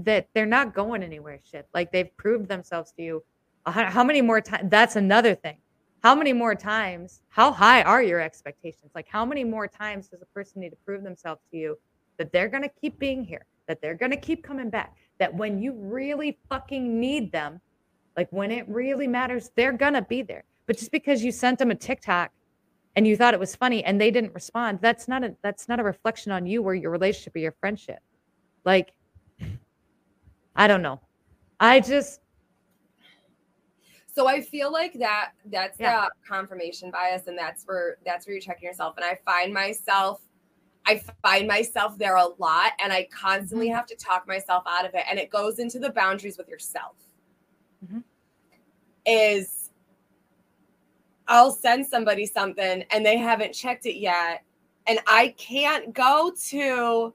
that they're not going anywhere shit. Like, they've proved themselves to you. How, how many more times? That's another thing. How many more times? How high are your expectations? Like, how many more times does a person need to prove themselves to you that they're going to keep being here, that they're going to keep coming back, that when you really fucking need them, like when it really matters, they're going to be there. But just because you sent them a TikTok and you thought it was funny and they didn't respond, that's not a, that's not a reflection on you or your relationship or your friendship. Like, I don't know. I just. So I feel like that that's yeah. the confirmation bias, and that's where that's where you're checking yourself. And I find myself, I find myself there a lot, and I constantly have to talk myself out of it. And it goes into the boundaries with yourself. Mm-hmm. Is I'll send somebody something and they haven't checked it yet, and I can't go to,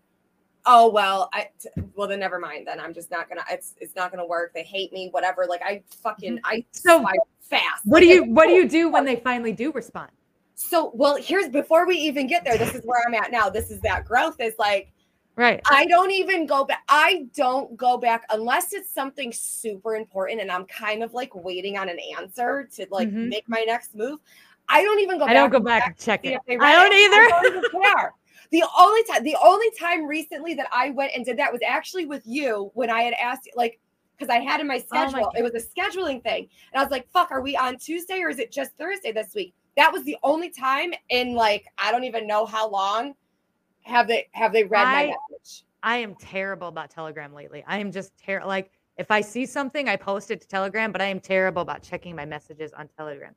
oh, well, I, t- well, then never mind. Then I'm just not going to, it's it's not going to work. They hate me, whatever. Like, I fucking, I, so I fast. What do you, what do you do when they finally do respond? So, well, here's, before we even get there, this is where I'm at now. This is that growth is like, right. I don't even go back. I don't go back unless it's something super important. And I'm kind of like waiting on an answer to like mm-hmm. make my next move. I don't even go back. I don't go back and check it. I don't either. I don't even care. The only time, the only time recently that I went and did that was actually with you when I had asked, like, because I had in my schedule, oh my it was a scheduling thing. And I was like, fuck, are we on Tuesday or is it just Thursday this week? That was the only time in like, I don't even know how long have they, have they read I, my message. I am terrible about Telegram lately. I am just terrible. Like, if I see something, I post it to Telegram, but I am terrible about checking my messages on Telegram.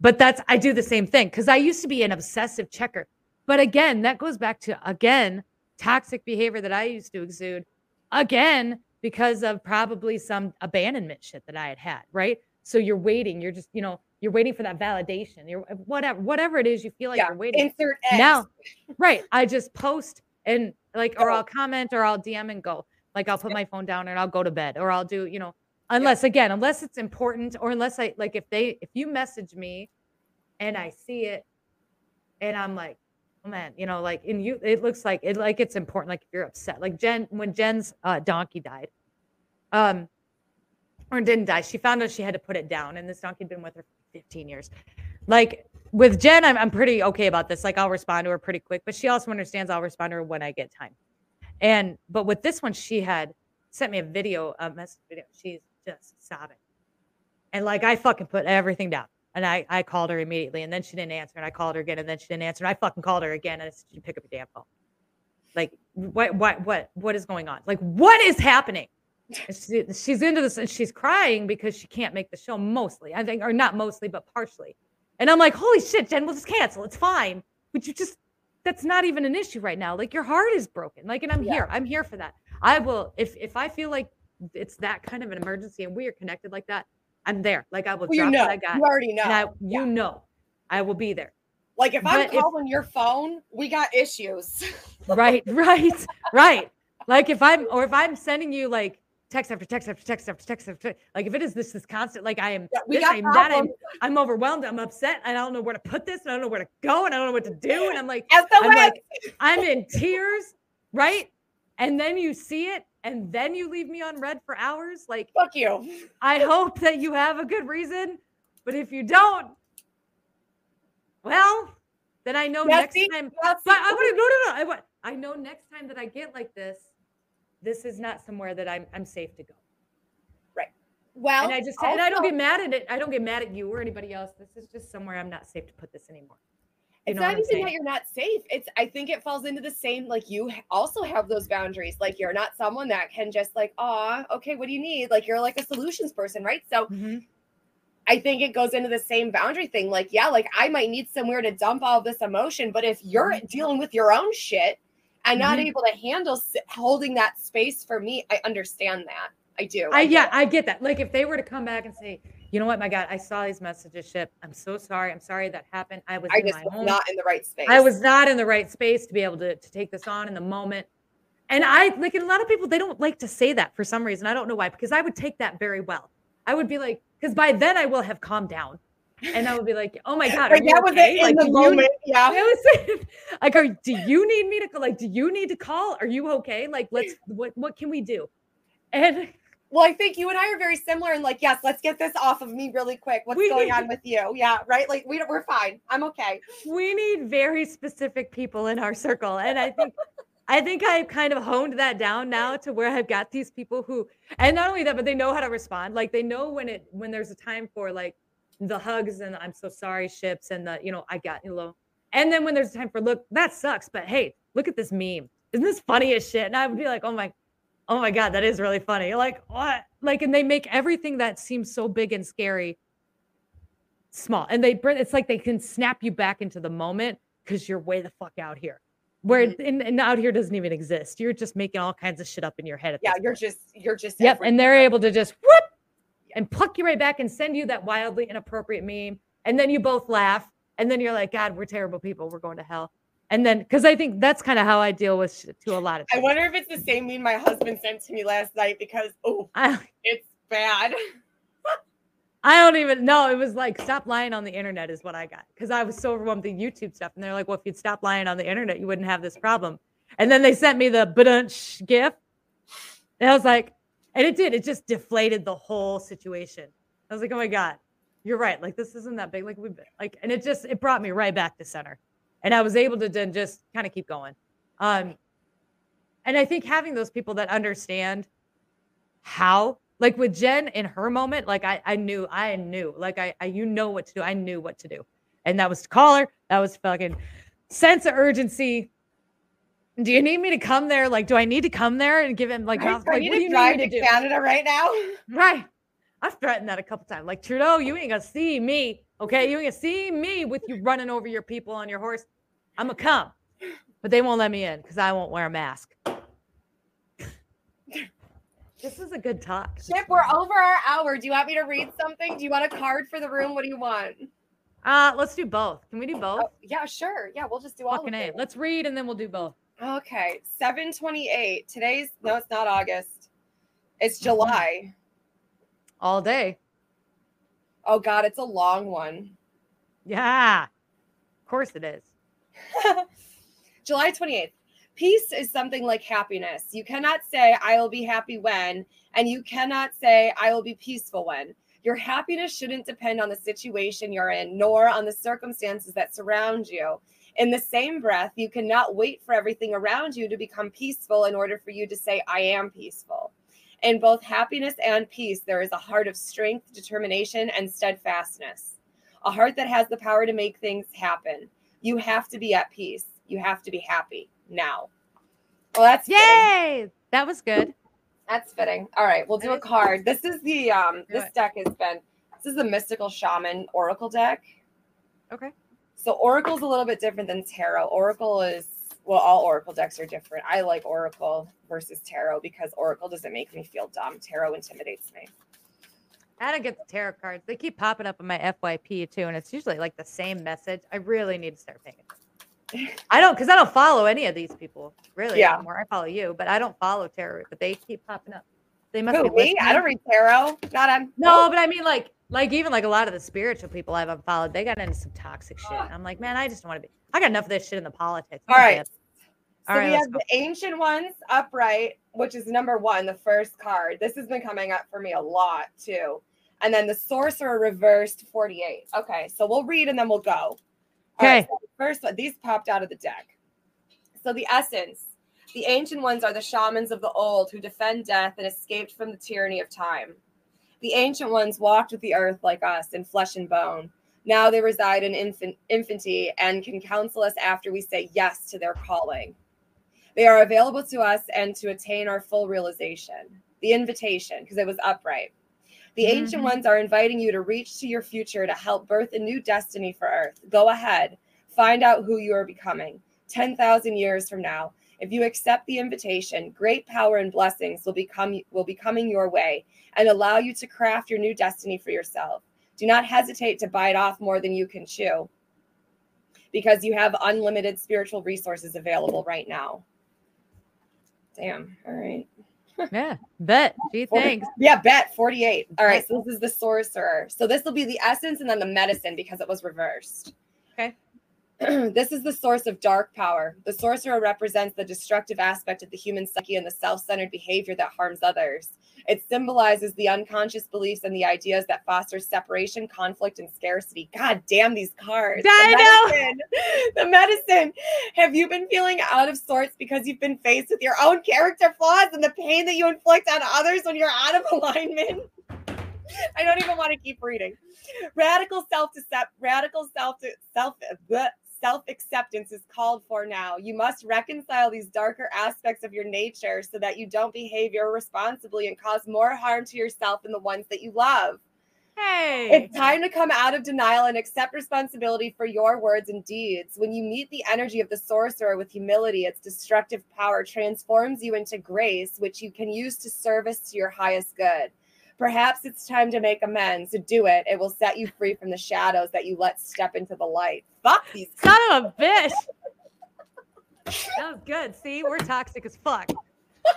But that's, I do the same thing because I used to be an obsessive checker. But again, that goes back to, again, toxic behavior that I used to exude, again, because of probably some abandonment shit that I had had, right? So you're waiting, you're just, you know, you're waiting for that validation. You're whatever, whatever it is, you feel like yeah, you're waiting. Insert X. Now, right. I just post and like, or I'll comment or I'll D M and go, like, I'll put my phone down and I'll go to bed, or I'll do, you know, unless yeah. again, unless it's important, or unless I like, if they, if you message me and I see it and I'm like, oh man, you know, like, and you, it looks like it, like it's important. Like if you're upset, like Jen, when Jen's uh, donkey died, um, or didn't die, she found out she had to put it down, and this donkey had been with her for fifteen years. Like with Jen, I'm, I'm pretty okay about this. Like I'll respond to her pretty quick, but she also understands I'll respond to her when I get time. And, but with this one, she had sent me a video, a message video. She's just sobbing. And like, I fucking put everything down, and I, I called her immediately, and then she didn't answer. And I called her again, and then she didn't answer. And I fucking called her again, and I said, pick up your damn phone. Like what, what, what, what is going on? Like, what is happening? She, she's into this and she's crying because she can't make the show mostly, I think, or not mostly, but partially. And I'm like, holy shit, Jen, we'll just cancel. It's fine. But you just, that's not even an issue right now. Like your heart is broken. Like, and I'm yeah. here, I'm here for that. I will, if, if I feel like it's that kind of an emergency and we are connected like that, I'm there. Like I will well, drop you know. what I got. You already know. And I, yeah. you know, I will be there. Like if but I'm calling if, your phone, we got issues. Right, right, right. Like if I'm, or if I'm sending you like, text after text after text after text after text. Like if it is this this constant, like I am, yeah, this, I am that, I'm I'm overwhelmed, I'm upset, I don't know where to put this, and I don't know where to go, and I don't know what to do, and I'm like, I'm like, I'm in tears, right? And then you see it, and then you leave me on red for hours. Like fuck you. I hope that you have a good reason, but if you don't, well, then I know yes, next see, time. Yes, but I would no no no. I I know next time that I get like this, this is not somewhere that I'm I'm safe to go. Right. Well, and I just also, and I don't get mad at it. I don't get mad at you or anybody else. This is just somewhere I'm not safe to put this anymore. You it's not even saying? that you're not safe. It's I think it falls into the same, like you also have those boundaries. Like you're not someone that can just like, oh, okay, what do you need? Like you're like a solutions person, right? So mm-hmm. I think it goes into the same boundary thing. Like, yeah, like I might need somewhere to dump all this emotion, but if you're mm-hmm. dealing with your own shit, I'm not mm-hmm. able to handle holding that space for me. I understand that. I do. I, I yeah, I get that. Like if they were to come back and say, you know what, my God, I saw these messages, Ship. I'm so sorry. I'm sorry that happened. I was, I in just my was home. not in the right space. I was not in the right space to be able to, to take this on in the moment. And I like, and a lot of people, they don't like to say that for some reason. I don't know why, because I would take that very well. I would be like, because by then I will have calmed down. And I would be like, oh my God, are you okay? Like, in the moment, yeah. I was like, are, do you need me to like, do you need to call? Are you okay? Like, let's, what, what can we do? And well, I think you and I are very similar in like, yes, let's get this off of me really quick. What's going on with you? Yeah. Right. Like we don't, we're fine. I'm okay. We need very specific people in our circle. And I think, I think I've kind of honed that down now to where I've got these people who, and not only that, but they know how to respond. Like they know when it, when there's a time for like, the hugs and I'm so sorry ships and the, you know, I got you low. And then when there's time for look, that sucks, but hey, look at this meme. Isn't this funny as shit? And I would be like, oh my, oh my God, that is really funny. Like what? Like, and they make everything that seems so big and scary small. And they, it's like they can snap you back into the moment because you're way the fuck out here. Where mm-hmm. in, and out here doesn't even exist. You're just making all kinds of shit up in your head. At yeah, you're point. just, you're just. Yep, everything. And they're able to just whoop. And pluck you right back and send you that wildly inappropriate meme. And then you both laugh. And then you're like, God, we're terrible people. We're going to hell. And then, because I think that's kind of how I deal with shit to a lot of people. I wonder if it's the same meme my husband sent to me last night because, oh, it's bad. I don't even know. It was like, stop lying on the internet is what I got. Because I was so overwhelmed with YouTube stuff. And they're like, well, if you'd stop lying on the internet, you wouldn't have this problem. And then they sent me the ba-dunch gif. And I was like, and it did. It just deflated the whole situation. I was like, oh my God, you're right. Like, this isn't that big. Like, we've been like, and it just, it brought me right back to center. And I was able to then just kind of keep going. Um, and I think having those people that understand how, like with Jen in her moment, like I, I knew, I knew, like I, I, you know what to do. I knew what to do. And that was to call her. That was fucking sense of urgency. Do you need me to come there? Like, do I need to come there and give him like, right, like what do you drive need me to, to do? Canada right now? Right. I've threatened that a couple times. Like, Trudeau, you ain't gonna see me. Okay. You ain't gonna see me with you running over your people on your horse. I'm going to come. But they won't let me in because I won't wear a mask. This is a good talk. Ship, we're over our hour. Do you want me to read something? Do you want a card for the room? What do you want? Uh, let's do both. Can we do both? Oh, yeah, sure. Yeah, we'll just do all Fucking of it. A. Let's read and then we'll do both. Okay. seven twenty-eight. Today's, no, it's not August. It's July. All day. Oh, God, it's a long one. Yeah. Of course it is. July twenty-eighth. Peace is something like happiness. You cannot say, I will be happy when, and you cannot say, I will be peaceful when. Your happiness shouldn't depend on the situation you're in, nor on the circumstances that surround you. In the same breath, you cannot wait for everything around you to become peaceful in order for you to say, I am peaceful. In both happiness and peace, there is a heart of strength, determination, and steadfastness, a heart that has the power to make things happen. You have to be at peace. You have to be happy now. Well, that's yay! Fitting. That was good. That's fitting. All right, we'll do a card. This is the um. This deck has been. This is the Mystical Shaman Oracle deck. Okay. So Oracle's a little bit different than Tarot. Oracle is well, all Oracle decks are different. I like Oracle versus Tarot because Oracle doesn't make me feel dumb. Tarot intimidates me. I don't get the tarot cards. They keep popping up in my F Y P too, and it's usually like the same message. I really need to start paying attention. I don't, because I don't follow any of these people, really. Yeah. Anymore. I follow you, but I don't follow tarot. But they keep popping up. They must Who, be listening. Me? I don't read tarot. Not on. No, but I mean, like, like even like a lot of the spiritual people I've unfollowed, they got into some toxic shit. I'm like, man, I just don't want to be. I got enough of this shit in the politics. I'm All right. Dead. So All right, we have go. The Ancient Ones upright, which is number one, the first card. This has been coming up for me a lot too. And then the Sorcerer reversed forty-eight. Okay, so we'll read and then we'll go. Okay. All right, so first one, these popped out of the deck. So the essence, the Ancient Ones are the shamans of the old who defend death and escaped from the tyranny of time. The Ancient Ones walked with the earth like us in flesh and bone. Now they reside in infant, infancy and can counsel us after we say yes to their calling. They are available to us and to attain our full realization. The invitation, because it was upright. The Ancient mm-hmm. Ones are inviting you to reach to your future to help birth a new destiny for Earth. Go ahead. Find out who you are becoming. ten thousand years from now, if you accept the invitation, great power and blessings will become will be coming your way and allow you to craft your new destiny for yourself. Do not hesitate to bite off more than you can chew because you have unlimited spiritual resources available right now. Damn. All right. Yeah, bet. Gee, thanks. Yeah, bet. forty-eight. All right, so this is the Sorcerer. So this will be the essence and then the medicine because it was reversed. Okay. This is the source of dark power. The Sorcerer represents the destructive aspect of the human psyche and the self-centered behavior that harms others. It symbolizes the unconscious beliefs and the ideas that foster separation, conflict, and scarcity. God damn these cards. I know. The medicine. Have you been feeling out of sorts because you've been faced with your own character flaws and the pain that you inflict on others when you're out of alignment? I don't even want to keep reading. Radical self-decept, radical self self self-acceptance is called for now. You must reconcile these darker aspects of your nature so that you don't behave irresponsibly and cause more harm to yourself and the ones that you love. Hey. It's time to come out of denial and accept responsibility for your words and deeds. When you meet the energy of the Sorcerer with humility, its destructive power transforms you into grace, which you can use to service to your highest good. Perhaps it's time to make amends. To do it, it will set you free from the shadows that you let step into the light. Fuck these. Son of a bitch. That was good. See, we're toxic as fuck.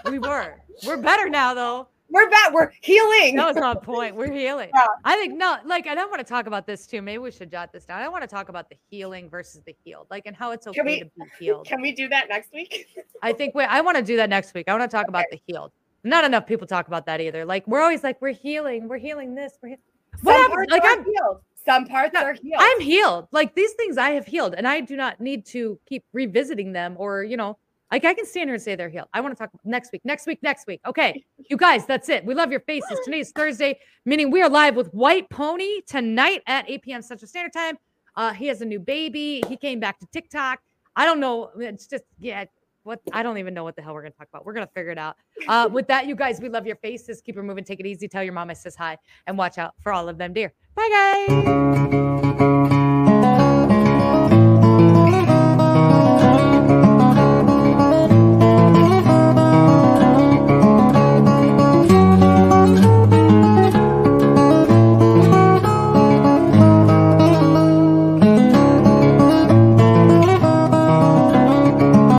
We were. We're better now, though. We're back. We're healing. That was on point. We're healing. Yeah. I think no. Like, and I want to talk about this too. Maybe we should jot this down. I want to talk about the healing versus the healed, like, and how it's okay we, to be healed. Can we do that next week? I think we. I want to do that next week. I want to talk okay. about the healed. Not enough people talk about that either. Like, we're always like, we're healing, we're healing this. We're he- what happens? Like, I'm healed. Some parts no, are healed. I'm healed. Like, these things I have healed, and I do not need to keep revisiting them or, you know, like, I can stand here and say they're healed. I want to talk next week, next week, next week. Okay, you guys, that's it. We love your faces. Today is Thursday, meaning we are live with White Pony tonight at eight p.m. Central Standard Time. Uh, he has a new baby. He came back to TikTok. I don't know. It's just, yeah. What I don't even know what the hell we're going to talk about. We're going to figure it out. Uh, with that, you guys, we love your faces. Keep her moving. Take it easy. Tell your mama says hi and watch out for all of them, dear. Bye, guys.